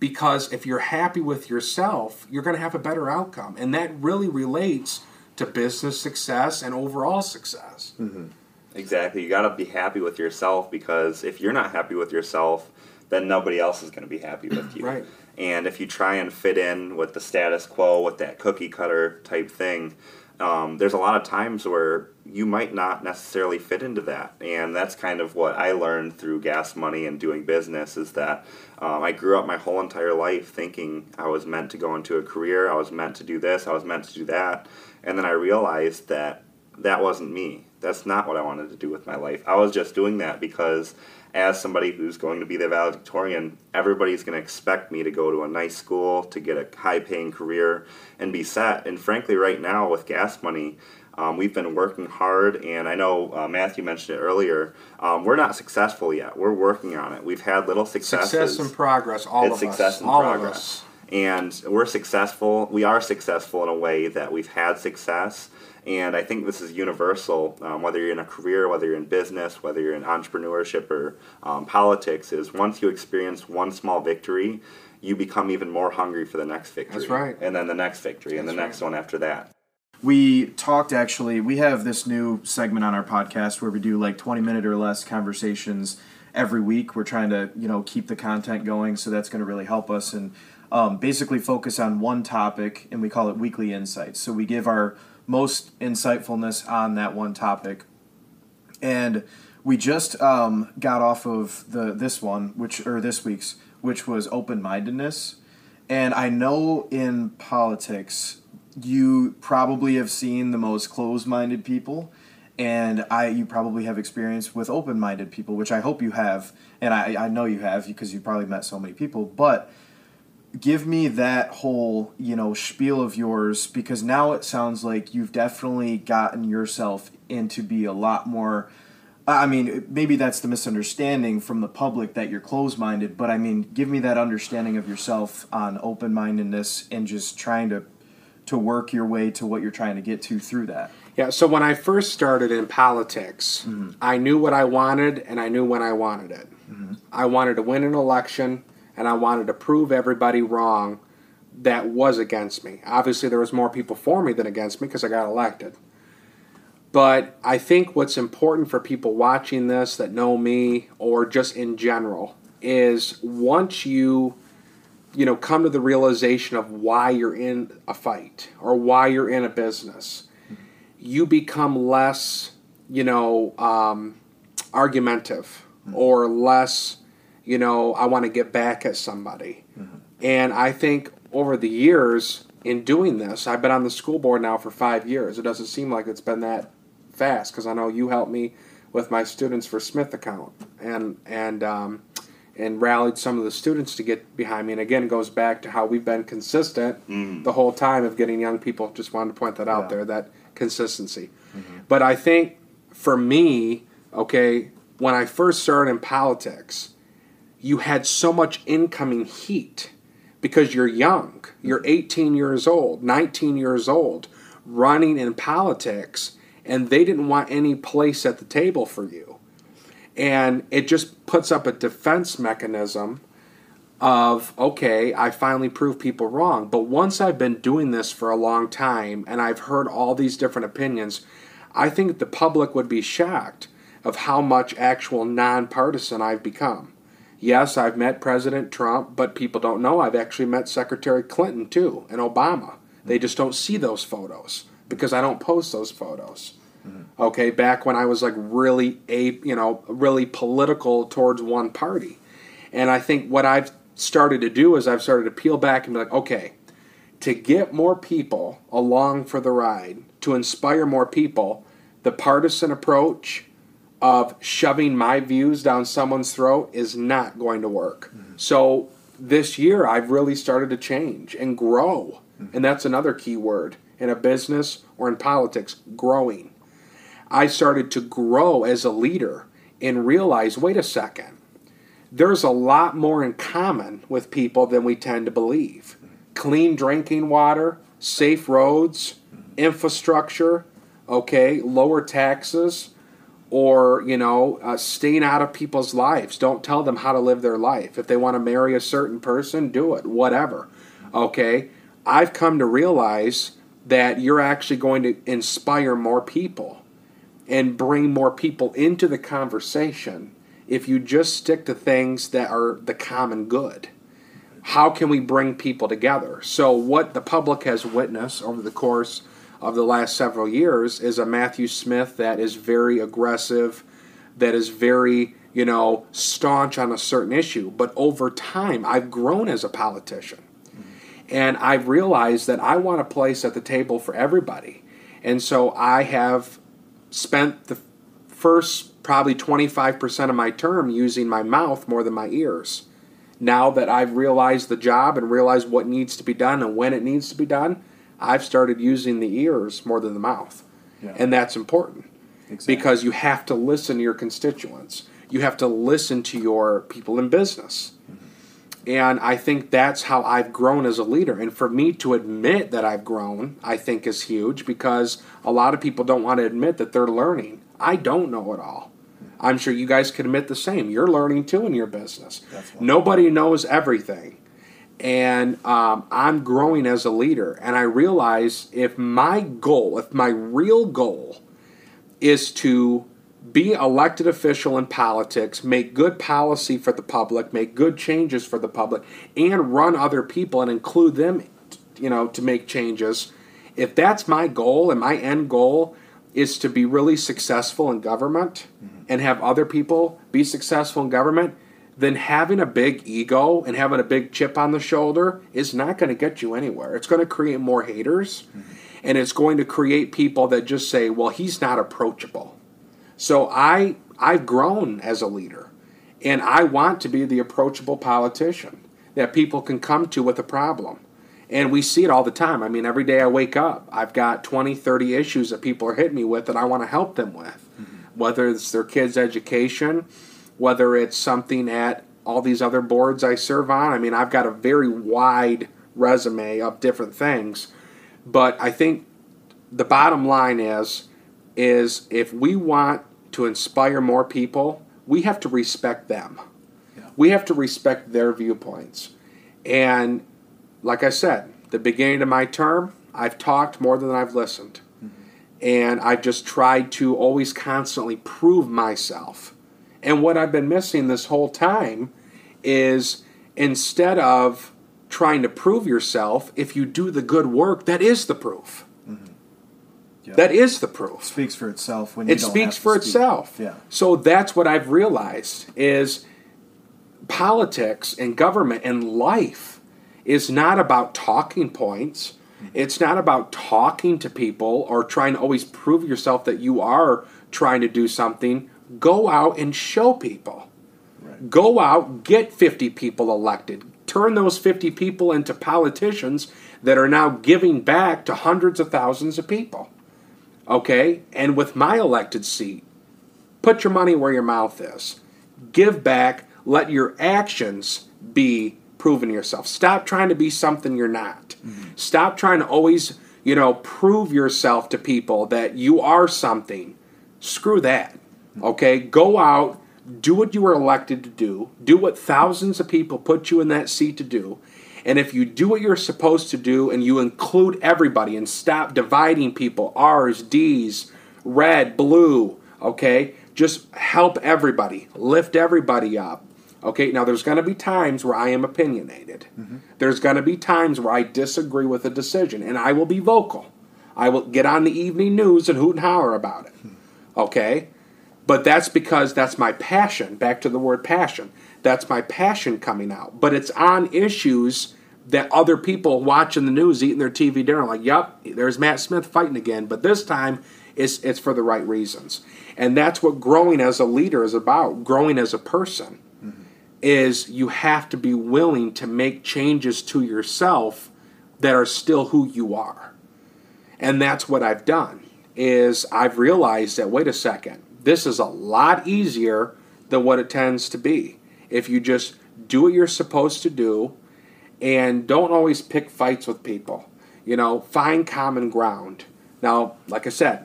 Because if you're happy with yourself, you're going to have a better outcome. And that really relates to business success and overall success. Mm-hmm. Exactly. You got to be happy with yourself, because if you're not happy with yourself, then nobody else is going to be happy with you. Right. And if you try and fit in with the status quo, with that cookie cutter type thing, there's a lot of times where you might not necessarily fit into that. And that's kind of what I learned through Gas Money and doing business, is that I grew up my whole entire life thinking I was meant to go into a career, I was meant to do this, I was meant to do that. And then I realized that that wasn't me. That's not what I wanted to do with my life. I was just doing that because as somebody who's going to be the valedictorian, everybody's going to expect me to go to a nice school, to get a high-paying career, and be set. And frankly, right now with Gas Money, we've been working hard, and I know Matthew mentioned it earlier. We're not successful yet. We're working on it. We've had little successes. Success and progress, all it's of us. Success and all progress. And we're successful. We are successful in a way that we've had success. And I think this is universal, whether you're in a career, whether you're in business, whether you're in entrepreneurship or politics, is once you experience one small victory, you become even more hungry for the next victory. That's right. And then the next victory, and the next one after that. We talked, actually, we have this new segment on our podcast where we do like 20-minute or less conversations every week. We're trying to, keep the content going, so that's going to really help us, and basically focus on one topic, and we call it Weekly Insights. So we give our most insightfulness on that one topic. And we just got off of this week's, which was open-mindedness. And I know in politics, you probably have seen the most closed-minded people, and you probably have experience with open-minded people, which I hope you have, and I know you have, because you've probably met so many people. But give me that whole, spiel of yours, because now it sounds like you've definitely gotten yourself into be a lot more, I mean, maybe that's the misunderstanding from the public, that you're closed-minded, but I mean, give me that understanding of yourself on open-mindedness and just trying to work your way to what you're trying to get to through that. Yeah, so when I first started in politics, mm-hmm. I knew what I wanted, and I knew when I wanted it. Mm-hmm. I wanted to win an election, and I wanted to prove everybody wrong that was against me. Obviously, there was more people for me than against me because I got elected. But I think what's important for people watching this that know me, or just in general, is once you come to the realization of why you're in a fight or why you're in a business, you become less, argumentative, mm-hmm. or less, I want to get back at somebody. Mm-hmm. And I think over the years in doing this, I've been on the school board now for 5 years. It doesn't seem like it's been that fast, because I know you helped me with my students for Smith account and rallied some of the students to get behind me. And again, it goes back to how we've been consistent the whole time of getting young people. Just wanted to point that out there, that consistency. Mm-hmm. But I think for me, when I first started in politics, you had so much incoming heat because you're young. You're 18 years old, 19 years old, running in politics, and they didn't want any place at the table for you. And it just puts up a defense mechanism of, I finally proved people wrong. But once I've been doing this for a long time and I've heard all these different opinions, I think the public would be shocked of how much actual nonpartisan I've become. Yes, I've met President Trump, but people don't know I've actually met Secretary Clinton, too, and Obama. They just don't see those photos because I don't post those photos. Mm-hmm. Okay, back when I was like really political towards one party. And I think what I've started to do is I've started to peel back and be like, okay, to get more people along for the ride, to inspire more people, the partisan approach of shoving my views down someone's throat is not going to work. Mm-hmm. So this year I've really started to change and grow. Mm-hmm. And that's another key word in a business or in politics, growing. I started to grow as a leader and realize, wait a second, there's a lot more in common with people than we tend to believe. Clean drinking water, safe roads, infrastructure, okay, lower taxes, or, staying out of people's lives. Don't tell them how to live their life. If they want to marry a certain person, do it, whatever, okay? I've come to realize that you're actually going to inspire more people and bring more people into the conversation if you just stick to things that are the common good. How can we bring people together? So what the public has witnessed over the course of the last several years is a Matthew Smith that is very aggressive, that is very, staunch on a certain issue. But over time, I've grown as a politician. And I've realized that I want a place at the table for everybody. And so I have spent the first probably 25% of my term using my mouth more than my ears. Now that I've realized the job and realized what needs to be done and when it needs to be done, I've started using the ears more than the mouth. Yeah. And that's important. Exactly. Because you have to listen to your constituents. You have to listen to your people in business. Mm-hmm. And I think that's how I've grown as a leader. And for me to admit that I've grown, I think is huge, because a lot of people don't want to admit that they're learning. I don't know it all. I'm sure you guys can admit the same. You're learning, too, in your business. Nobody knows everything. And I'm growing as a leader. And I realize if my goal, if my real goal is to be elected official in politics, make good policy for the public, make good changes for the public, and run other people and include them, to make changes, if that's my goal and my end goal is to be really successful in government, mm-hmm. and have other people be successful in government, then having a big ego and having a big chip on the shoulder is not going to get you anywhere. It's going to create more haters, mm-hmm. and it's going to create people that just say, well, he's not approachable. So I've grown as a leader, and I want to be the approachable politician that people can come to with a problem. And we see it all the time. I mean, every day I wake up, I've got 20, 30 issues that people are hitting me with that I want to help them with, mm-hmm. whether it's their kids' education, whether it's something at all these other boards I serve on. I mean, I've got a very wide resume of different things. But I think the bottom line is if we want to inspire more people, we have to respect them. Yeah. We have to respect their viewpoints. And like I said, the beginning of my term, I've talked more than I've listened. Mm-hmm. And I've just tried to always constantly prove myself. And what I've been missing this whole time is, instead of trying to prove yourself, if you do the good work, that is the proof. Mm-hmm. Yeah. That is the proof. It speaks for itself when you don't have to speak. It speaks for itself. Yeah. So that's what I've realized is politics and government and life is not about talking points. It's not about talking to people or trying to always prove yourself that you are trying to do something. Go out and show people. Right. Go out, get 50 people elected. Turn those 50 people into politicians that are now giving back to hundreds of thousands of people. Okay? And with my elected seat, put your money where your mouth is. Give back. Let your actions be proving yourself. Stop trying to be something you're not. Mm-hmm. Stop trying to always, prove yourself to people that you are something. Screw that. Mm-hmm. Okay? Go out, do what you were elected to do what thousands of people put you in that seat to do, and if you do what you're supposed to do and you include everybody and stop dividing people, R's, D's, red, blue, okay, Just help everybody. Lift everybody up. Okay, now there's going to be times where I am opinionated. Mm-hmm. There's going to be times where I disagree with a decision, and I will be vocal. I will get on the evening news and hoot and holler about it. Okay? But that's because that's my passion. Back to the word passion. That's my passion coming out. But it's on issues that other people watching the news, eating their TV dinner, like, yep, there's Matt Smith fighting again. But this time, it's for the right reasons. And that's what growing as a leader is about, growing as a person. Is you have to be willing to make changes to yourself that are still who you are. And that's what I've done, is I've realized that, wait a second, this is a lot easier than what it tends to be. If you just do what you're supposed to do and don't always pick fights with people, you know, find common ground. Now, like I said,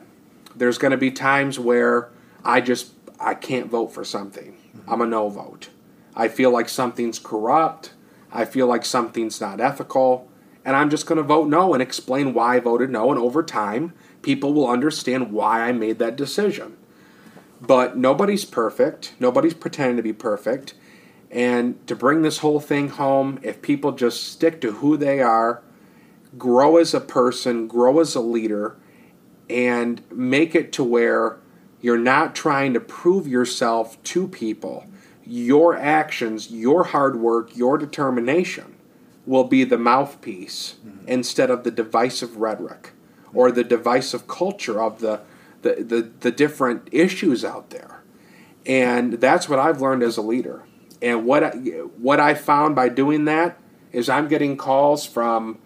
there's going to be times where I can't vote for something. I'm a no vote. I feel like something's corrupt. I feel like something's not ethical. And I'm just going to vote no and explain why I voted no. And over time, people will understand why I made that decision. But nobody's perfect. Nobody's pretending to be perfect. And to bring this whole thing home, if people just stick to who they are, grow as a person, grow as a leader, and make it to where you're not trying to prove yourself to people. Your actions, your hard work, your determination will be the mouthpiece instead of the divisive rhetoric or the divisive culture of the different issues out there. And that's what I've learned as a leader. And what I found by doing that is I'm getting calls from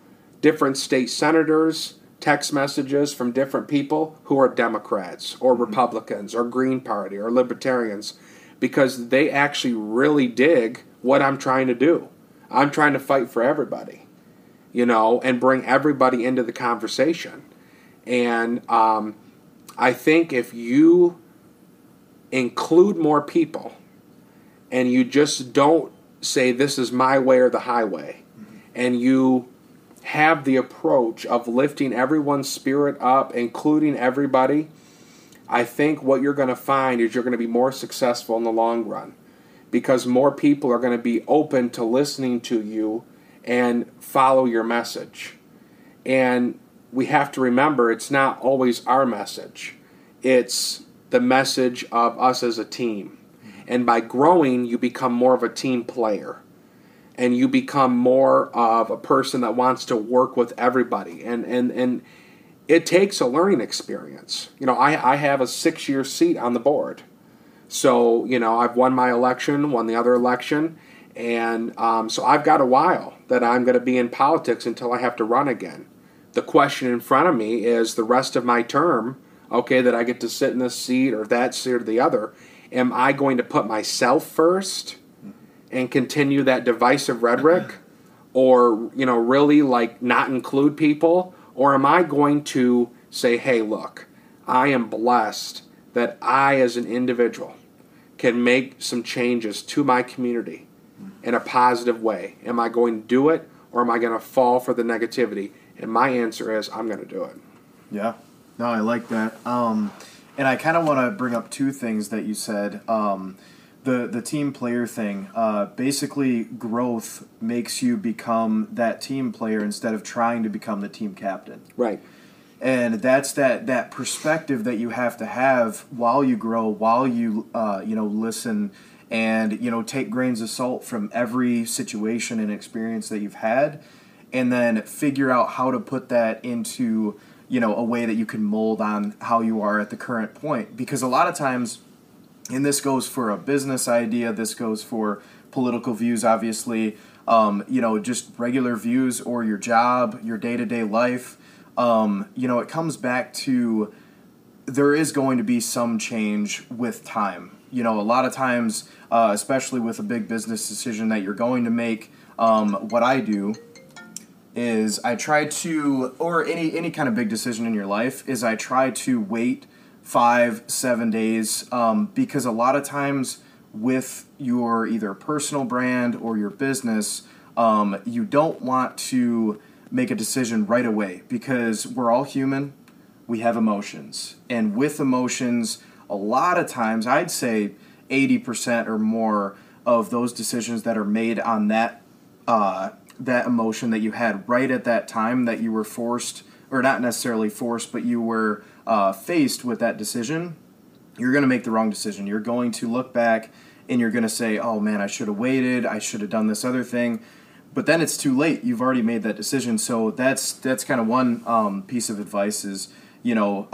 different state senators, text messages from different people who are Democrats or Republicans or Green Party or Libertarians, because they actually really dig what I'm trying to do. I'm trying to fight for everybody, you know, and bring everybody into the conversation. And I think if you include more people and you just don't say this is my way or the highway, and you have the approach of lifting everyone's spirit up, including everybody, I think what you're going to find is you're going to be more successful in the long run, because more people are going to be open to listening to you and follow your message. And we have to remember it's not always our message. It's the message of us as a team. And by growing, you become more of a team player. And you become more of a person that wants to work with everybody. And it takes a learning experience. You know, I have a 6-year seat on the board. So, you know, I've won my election, won the other election, and so I've got a while that I'm going to be in politics until I have to run again. The question in front of me is the rest of my term, okay, that I get to sit in this seat or that seat or the other, am I going to put myself first and continue that divisive rhetoric or, you know, really like not include people? Or am I going to say, hey, look, I am blessed that I as an individual can make some changes to my community in a positive way. Am I going to do it, or am I going to fall for the negativity? And my answer is I'm going to do it. Yeah. No, I like that. And I kind of want to bring up two things that you said. The team player thing, basically growth makes you become that team player instead of trying to become the team captain. Right. And that's that perspective that you have to have while you grow, while you, you know, listen and, you know, take grains of salt from every situation and experience that you've had, and then figure out how to put that into, you know, a way that you can mold on how you are at the current point. Because a lot of times, and this goes for a business idea, this goes for political views, obviously, you know, just regular views or your job, your day-to-day life, you know, it comes back to there is going to be some change with time. You know, a lot of times, especially with a big business decision that you're going to make, what I do is I try to, or any kind of big decision in your life, is I try to wait 5-7 days, because a lot of times with your either personal brand or your business, you don't want to make a decision right away because we're all human, we have emotions, and with emotions, a lot of times, I'd say 80% or more of those decisions that are made on that that emotion that you had right at that time that you were forced, or not necessarily forced, but you were faced with that decision, you're going to make the wrong decision. You're going to look back and you're going to say, oh man, I should have waited, I should have done this other thing. But then it's too late. You've already made that decision. So that's kind of one piece of advice is, you know,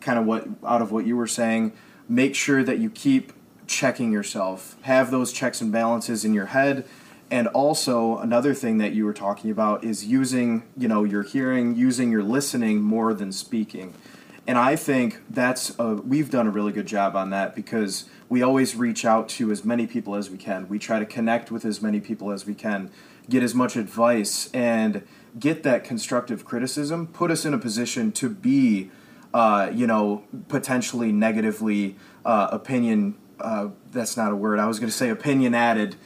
kind of what out of what you were saying, make sure that you keep checking yourself. Have those checks and balances in your head. And also another thing that you were talking about is using, you know, your hearing, using your listening more than speaking. And I think that's we've done a really good job on that because we always reach out to as many people as we can. We try to connect with as many people as we can, get as much advice, and get that constructive criticism, put us in a position to be, you know, potentially negatively opinion. That's not a word. I was going to say opinionated,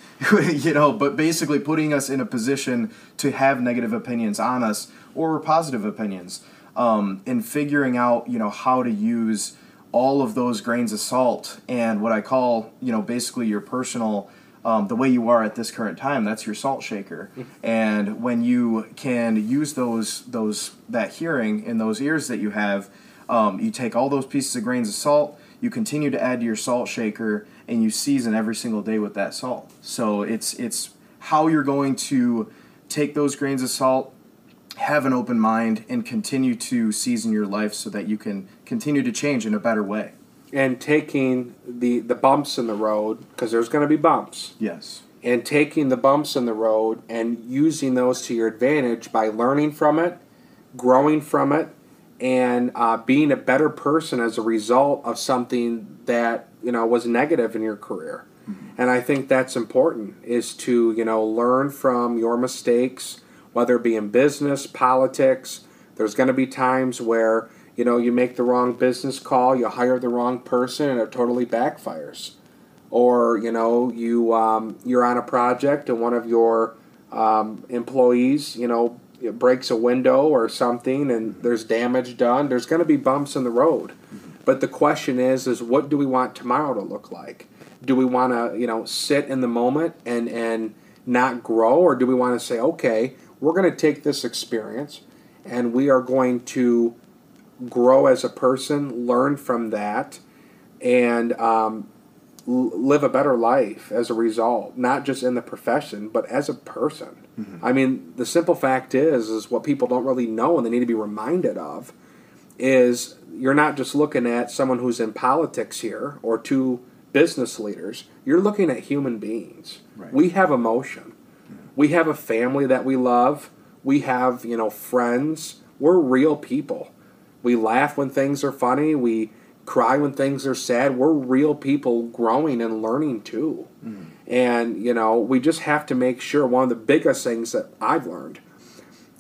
you know, but basically putting us in a position to have negative opinions on us or positive opinions. And figuring out, you know, how to use all of those grains of salt and what I call, you know, basically your personal, the way you are at this current time, that's your salt shaker. And when you can use that hearing in those ears that you have, you take all those pieces of grains of salt, you continue to add to your salt shaker, and you season every single day with that salt. So it's how you're going to take those grains of salt, have an open mind, and continue to season your life so that you can continue to change in a better way. And taking the bumps in the road, because there's going to be bumps. Yes. And taking the bumps in the road and using those to your advantage by learning from it, growing from it, and being a better person as a result of something that, you know, was negative in your career. Mm-hmm. And I think that's important, is to, you know, learn from your mistakes, whether it be in business, politics. There's going to be times where, you know, you make the wrong business call, you hire the wrong person, and it totally backfires. Or, you know, you're on a project and one of your employees, you know, breaks a window or something and there's damage done. There's going to be bumps in the road. But the question is what do we want tomorrow to look like? Do we want to, you know, sit in the moment and not grow? Or do we want to say, okay, we're going to take this experience and we are going to grow as a person, learn from that, and live a better life as a result, not just in the profession, but as a person. Mm-hmm. I mean, the simple fact is what people don't really know and they need to be reminded of is you're not just looking at someone who's in politics here or two business leaders. You're looking at human beings. Right. We have emotion. Yeah. We have a family that we love. We have, you know, friends. We're real people. We laugh when things are funny. We cry when things are sad. We're real people growing and learning too. Mm-hmm. And, you know, we just have to make sure one of the biggest things that I've learned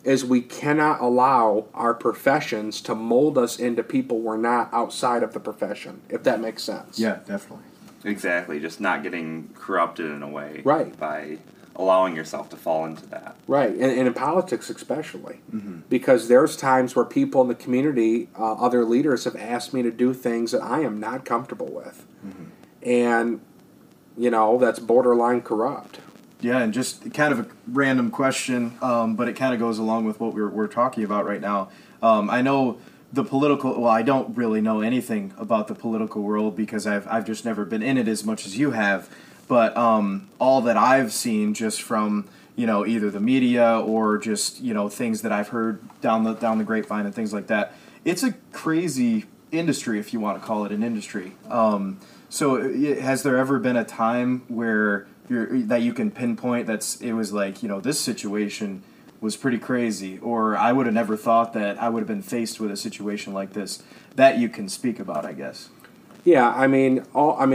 is we cannot allow our professions to mold us into people we're not outside of the profession, if that makes sense. Yeah, definitely. Exactly. Just not getting corrupted in a way. Right. By allowing yourself to fall into that. Right. And in politics especially. Mm-hmm. Because there's times where people in the community, other leaders have asked me to do things that I am not comfortable with. Mm-hmm. And, you know, that's borderline corrupt. Yeah, and just kind of a random question, but it kind of goes along with what we're talking about right now. I know the political, well, I don't really know anything about the political world because I've just never been in it as much as you have. But all that I've seen just from, you know, either the media or just, you know, things that I've heard down the grapevine and things like that, it's a crazy industry, if you want to call it an industry. So has there ever been a time where that you can pinpoint it was like, you know, this situation was pretty crazy, or I would have never thought that I would have been faced with a situation like this that you can speak about, I guess? Yeah, I mean,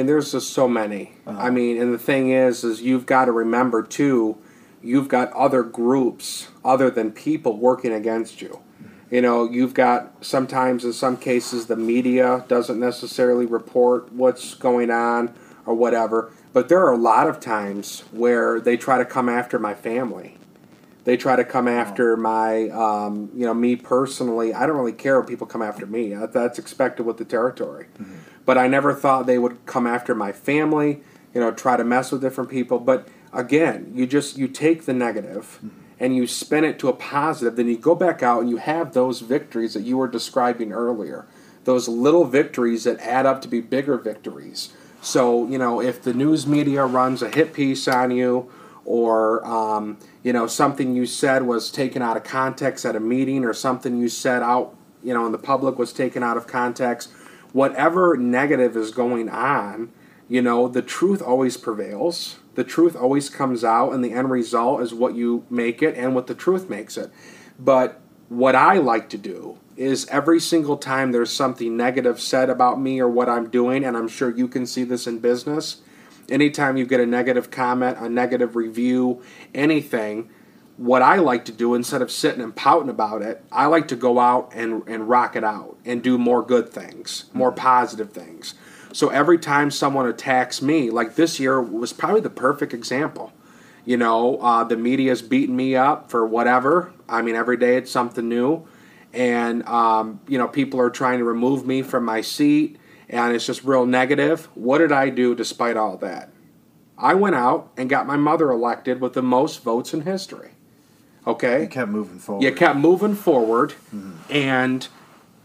there's just so many. Uh-huh. I mean, and the thing is you've got to remember, too, you've got other groups other than people working against you. You know, you've got sometimes in some cases the media doesn't necessarily report what's going on or whatever, but there are a lot of times where they try to come after my family. They try to come after my, me personally. I don't really care when people come after me. That's expected with the territory. Mm-hmm. But I never thought they would come after my family, try to mess with different people. But again, you take the negative and you spin it to a positive. Then you go back out and you have those victories that you were describing earlier. Those little victories that add up to be bigger victories. So, if the news media runs a hit piece on you, or, something you said was taken out of context at a meeting, or something you said out, in the public was taken out of context, whatever negative is going on, the truth always prevails. The truth always comes out, and the end result is what you make it and what the truth makes it. But what I like to do is every single time there's something negative said about me or what I'm doing, and I'm sure you can see this in business, anytime you get a negative comment, a negative review, anything, what I like to do, instead of sitting and pouting about it, I like to go out and rock it out and do more good things, more positive things. So every time someone attacks me, like this year was probably the perfect example. The media's beating me up for whatever. I mean, every day it's something new. And, people are trying to remove me from my seat, and it's just real negative. What did I do despite all that? I went out and got my mother elected with the most votes in history. Okay? You kept moving forward. You kept moving forward, and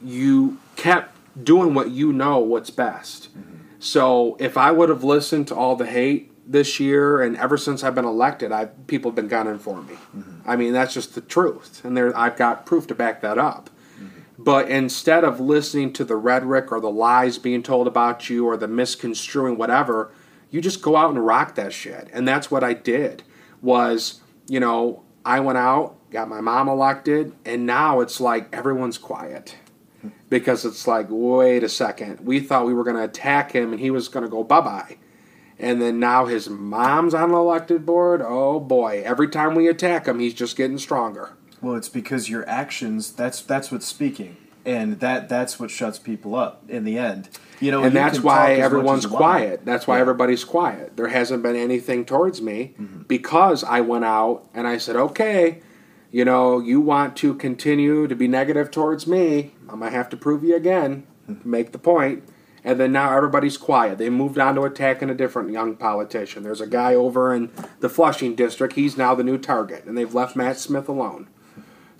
you kept doing what you know what's best. Mm-hmm. So if I would have listened to all the hate this year, and ever since I've been elected, people have been gunning for me. Mm-hmm. I mean, that's just the truth, and I've got proof to back that up. But instead of listening to the rhetoric or the lies being told about you or the misconstruing whatever, you just go out and rock that shit. And that's what I did was, I went out, got my mom elected, and now it's like everyone's quiet because it's like, wait a second. We thought we were going to attack him and he was going to go bye-bye. And then now his mom's on the elected board. Oh, boy. Every time we attack him, he's just getting stronger. Well, it's because your actions, that's what's speaking, and that's what shuts people up in the end. And that's why everyone's quiet. That's why everybody's quiet. There hasn't been anything towards me because I went out and I said, okay, you want to continue to be negative towards me. I'm going to have to prove you again, make the point. And then now everybody's quiet. They moved on to attacking a different young politician. There's a guy over in the Flushing district. He's now the new target, and they've left Matt Smith alone.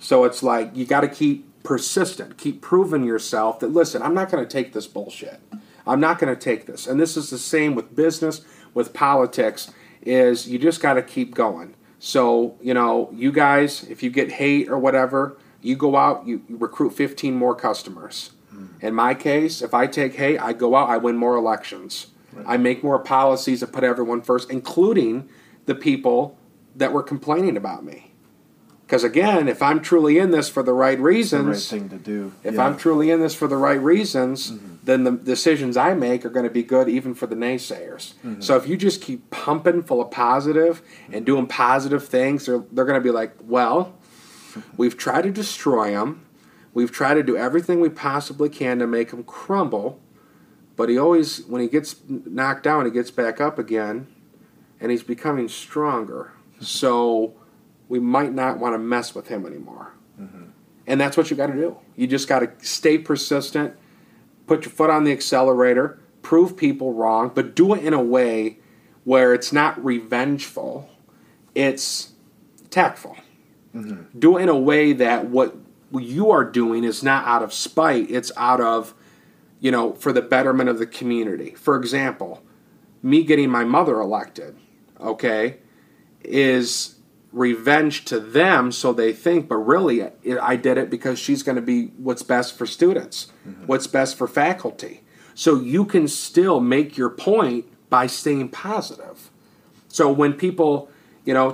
So it's like you got to keep persistent, keep proving yourself that, listen, I'm not going to take this bullshit. I'm not going to take this. And this is the same with business, with politics, is you just got to keep going. So, you guys, if you get hate or whatever, you go out, you recruit 15 more customers. In my case, if I take hate, I go out, I win more elections. Right. I make more policies that put everyone first, including the people that were complaining about me. Because, again, if I'm truly in this for the right reasons, the right thing to do. If I'm truly in this for the right reasons, then the decisions I make are going to be good even for the naysayers. Mm-hmm. So if you just keep pumping full of positive and doing positive things, they're going to be like, well, we've tried to destroy him. We've tried to do everything we possibly can to make him crumble. But he always, when he gets knocked down, he gets back up again, and he's becoming stronger. So we might not want to mess with him anymore. Mm-hmm. And that's what you got to do. You just got to stay persistent, put your foot on the accelerator, prove people wrong, but do it in a way where it's not revengeful, it's tactful. Mm-hmm. Do it in a way that what you are doing is not out of spite, it's out of, for the betterment of the community. For example, me getting my mother elected, okay, is revenge to them, so they think, but really I did it because she's going to be what's best for students, what's best for faculty. So you can still make your point by staying positive. So when people,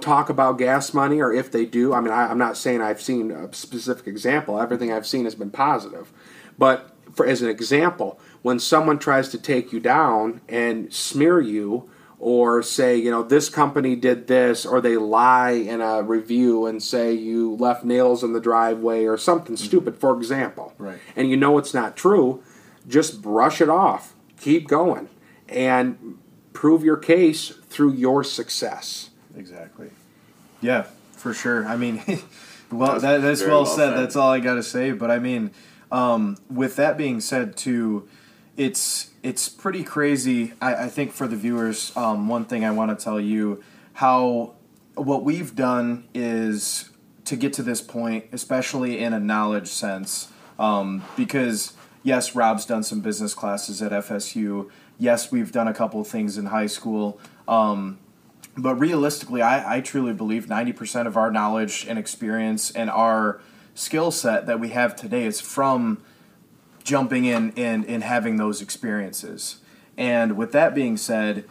talk about gas money, or if they do, I mean, I'm not saying I've seen a specific example. Everything I've seen has been positive. But as an example, when someone tries to take you down and smear you, or say, this company did this, or they lie in a review and say you left nails in the driveway or something stupid, for example. Right. And it's not true, just brush it off. Keep going. And prove your case through your success. Exactly. Yeah. for sure. I mean, well, that's well said. That's all I got to say. But I mean, with that being said, too, it's pretty crazy. I think for the viewers, one thing I want to tell you how what we've done is to get to this point, especially in a knowledge sense, because yes, Rob's done some business classes at FSU. Yes, we've done a couple of things in high school. But realistically, I truly believe 90% of our knowledge and experience and our skill set that we have today is from jumping in and having those experiences. And with that being said,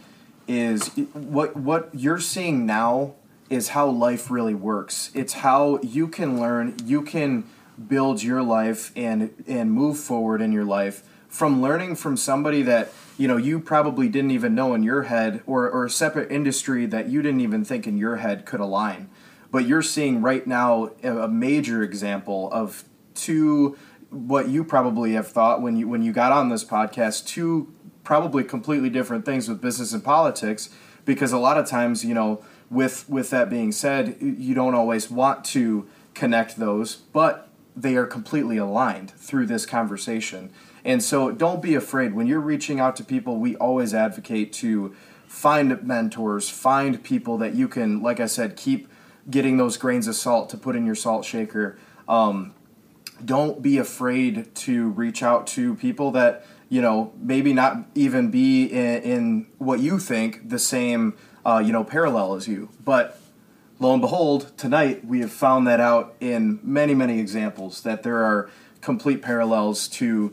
is what you're seeing now is how life really works. It's how you can learn, you can build your life and move forward in your life from learning from somebody that you know you probably didn't even know in your head, or a separate industry that you didn't even think in your head could align. But you're seeing right now a major example of two, what you probably have thought when you got on this podcast, two probably completely different things with business and politics, because a lot of times, you know, with that being said, you don't always want to connect those, but they are completely aligned through this conversation. And so don't be afraid. When you're reaching out to people, we always advocate to find mentors, find people that you can, like I said, keep getting those grains of salt to put in your salt shaker. Don't be afraid to reach out to people that, you know, maybe not even be in what you think the same, you know, parallel as you. But lo and behold, tonight we have found that out in many, many examples, that there are complete parallels to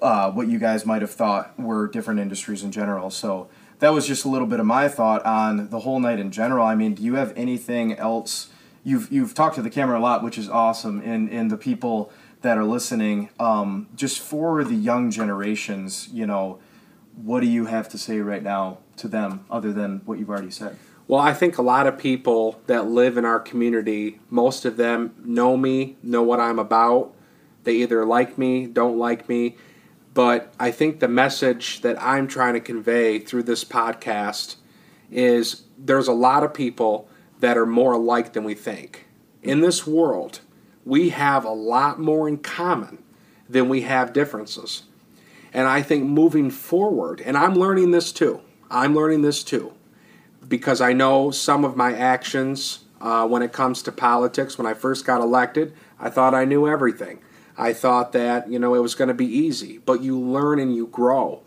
what you guys might have thought were different industries in general. So that was just a little bit of my thought on the whole night in general. I mean, do you have anything else? You've talked to the camera a lot, which is awesome, and the people that are listening, just for the young generations, you know, what do you have to say right now to them other than what you've already said? Well, I think a lot of people that live in our community, most of them know me, know what I'm about. They either like me, don't like me. But I think the message that I'm trying to convey through this podcast is there's a lot of people that are more alike than we think. In this world, we have a lot more in common than we have differences. And I think moving forward, and I'm learning this too, because I know some of my actions when it comes to politics. When I first got elected, I thought I knew everything. I thought that, you know, it was going to be easy, but you learn and you grow.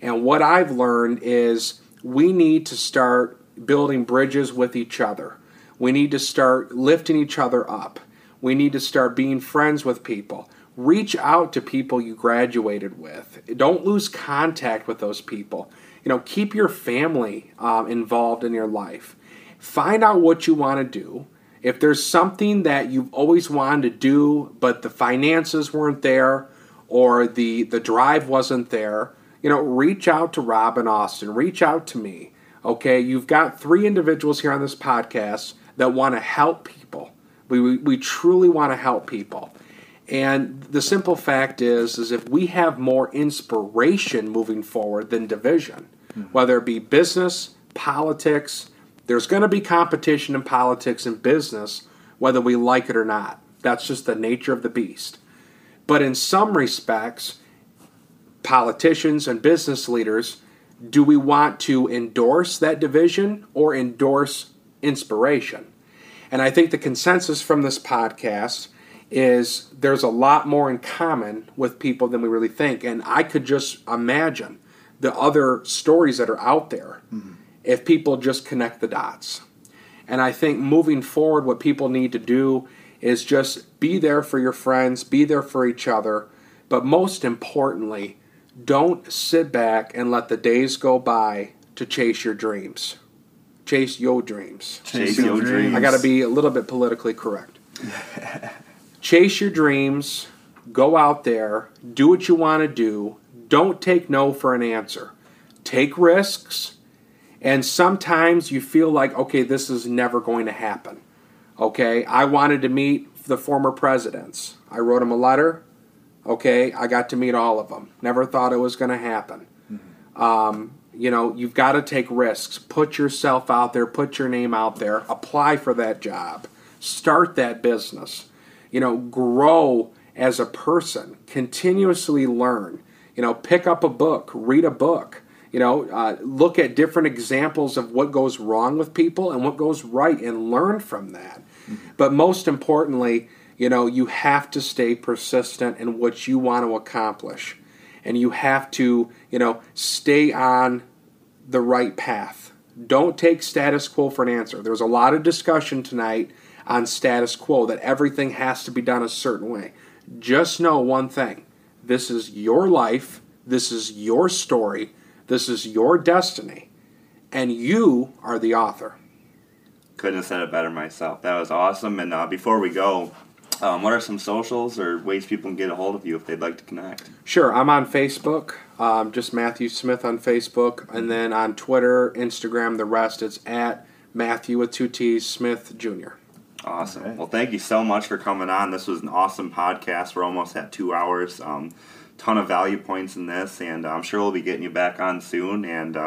And what I've learned is we need to start building bridges with each other. We need to start lifting each other up. We need to start being friends with people. Reach out to people you graduated with. Don't lose contact with those people. You know, keep your family involved in your life. Find out what you want to do. If there's something that you've always wanted to do, but the finances weren't there or the drive wasn't there, you know, reach out to Rob and Austin. Reach out to me. Okay, you've got three individuals here on this podcast that want to help people. We truly want to help people. And the simple fact is if we have more inspiration moving forward than division, whether it be business, politics, there's going to be competition in politics and business, whether we like it or not. That's just the nature of the beast. But in some respects, politicians and business leaders, do we want to endorse that division or endorse inspiration? And I think the consensus from this podcast is there's a lot more in common with people than we really think. And I could just imagine the other stories that are out there. Mm-hmm. If people just connect the dots. And I think moving forward, what people need to do is just be there for your friends, be there for each other, but most importantly, don't sit back and let the days go by to chase your dreams. Chase your dreams. Chase your dreams. I got to be a little bit politically correct. Chase your dreams, go out there, do what you want to do, don't take no for an answer. Take risks. And sometimes you feel like, okay, this is never going to happen. Okay, I wanted to meet the former presidents. I wrote them a letter. Okay, I got to meet all of them. Never thought it was going to happen. Mm-hmm. You know, you've got to take risks. Put yourself out there. Put your name out there. Apply for that job. Start that business. You know, grow as a person. Continuously learn. You know, pick up a book, read a book. You know, look at different examples of what goes wrong with people and what goes right and learn from that. Mm-hmm. But most importantly, you know, you have to stay persistent in what you want to accomplish. And you have to, you know, stay on the right path. Don't take status quo for an answer. There's a lot of discussion tonight on status quo, that everything has to be done a certain way. Just know one thing. This is your life. This is your story. This is your destiny. And you are the author. Couldn't have said it better myself. That was awesome. And before we go, what are some socials or ways people can get a hold of you if they'd like to connect? Sure. I'm on Facebook, just Matthew Smith on Facebook. And then on Twitter, Instagram, the rest, it's at Matthew with two T's, Smith Jr. Awesome. Right. Well, thank you so much for coming on. This was an awesome podcast. We're almost at 2 hours. Ton of value points in this, and I'm sure we'll be getting you back on soon. And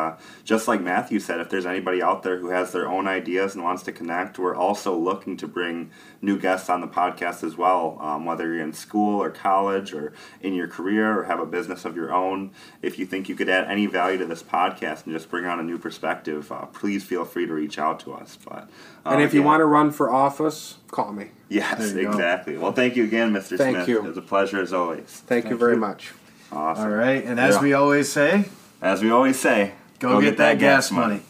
just like Matthew said, if there's anybody out there who has their own ideas and wants to connect, we're also looking to bring new guests on the podcast as well, whether you're in school or college or in your career or have a business of your own. If you think you could add any value to this podcast and just bring on a new perspective, please feel free to reach out to us. But and if you want to run for office, call me. Yes, exactly. Well, thank you again, Mr. Smith. Thank you. It was a pleasure as always. Thank you very much. Awesome. All right, and as we always say, go get that gas money.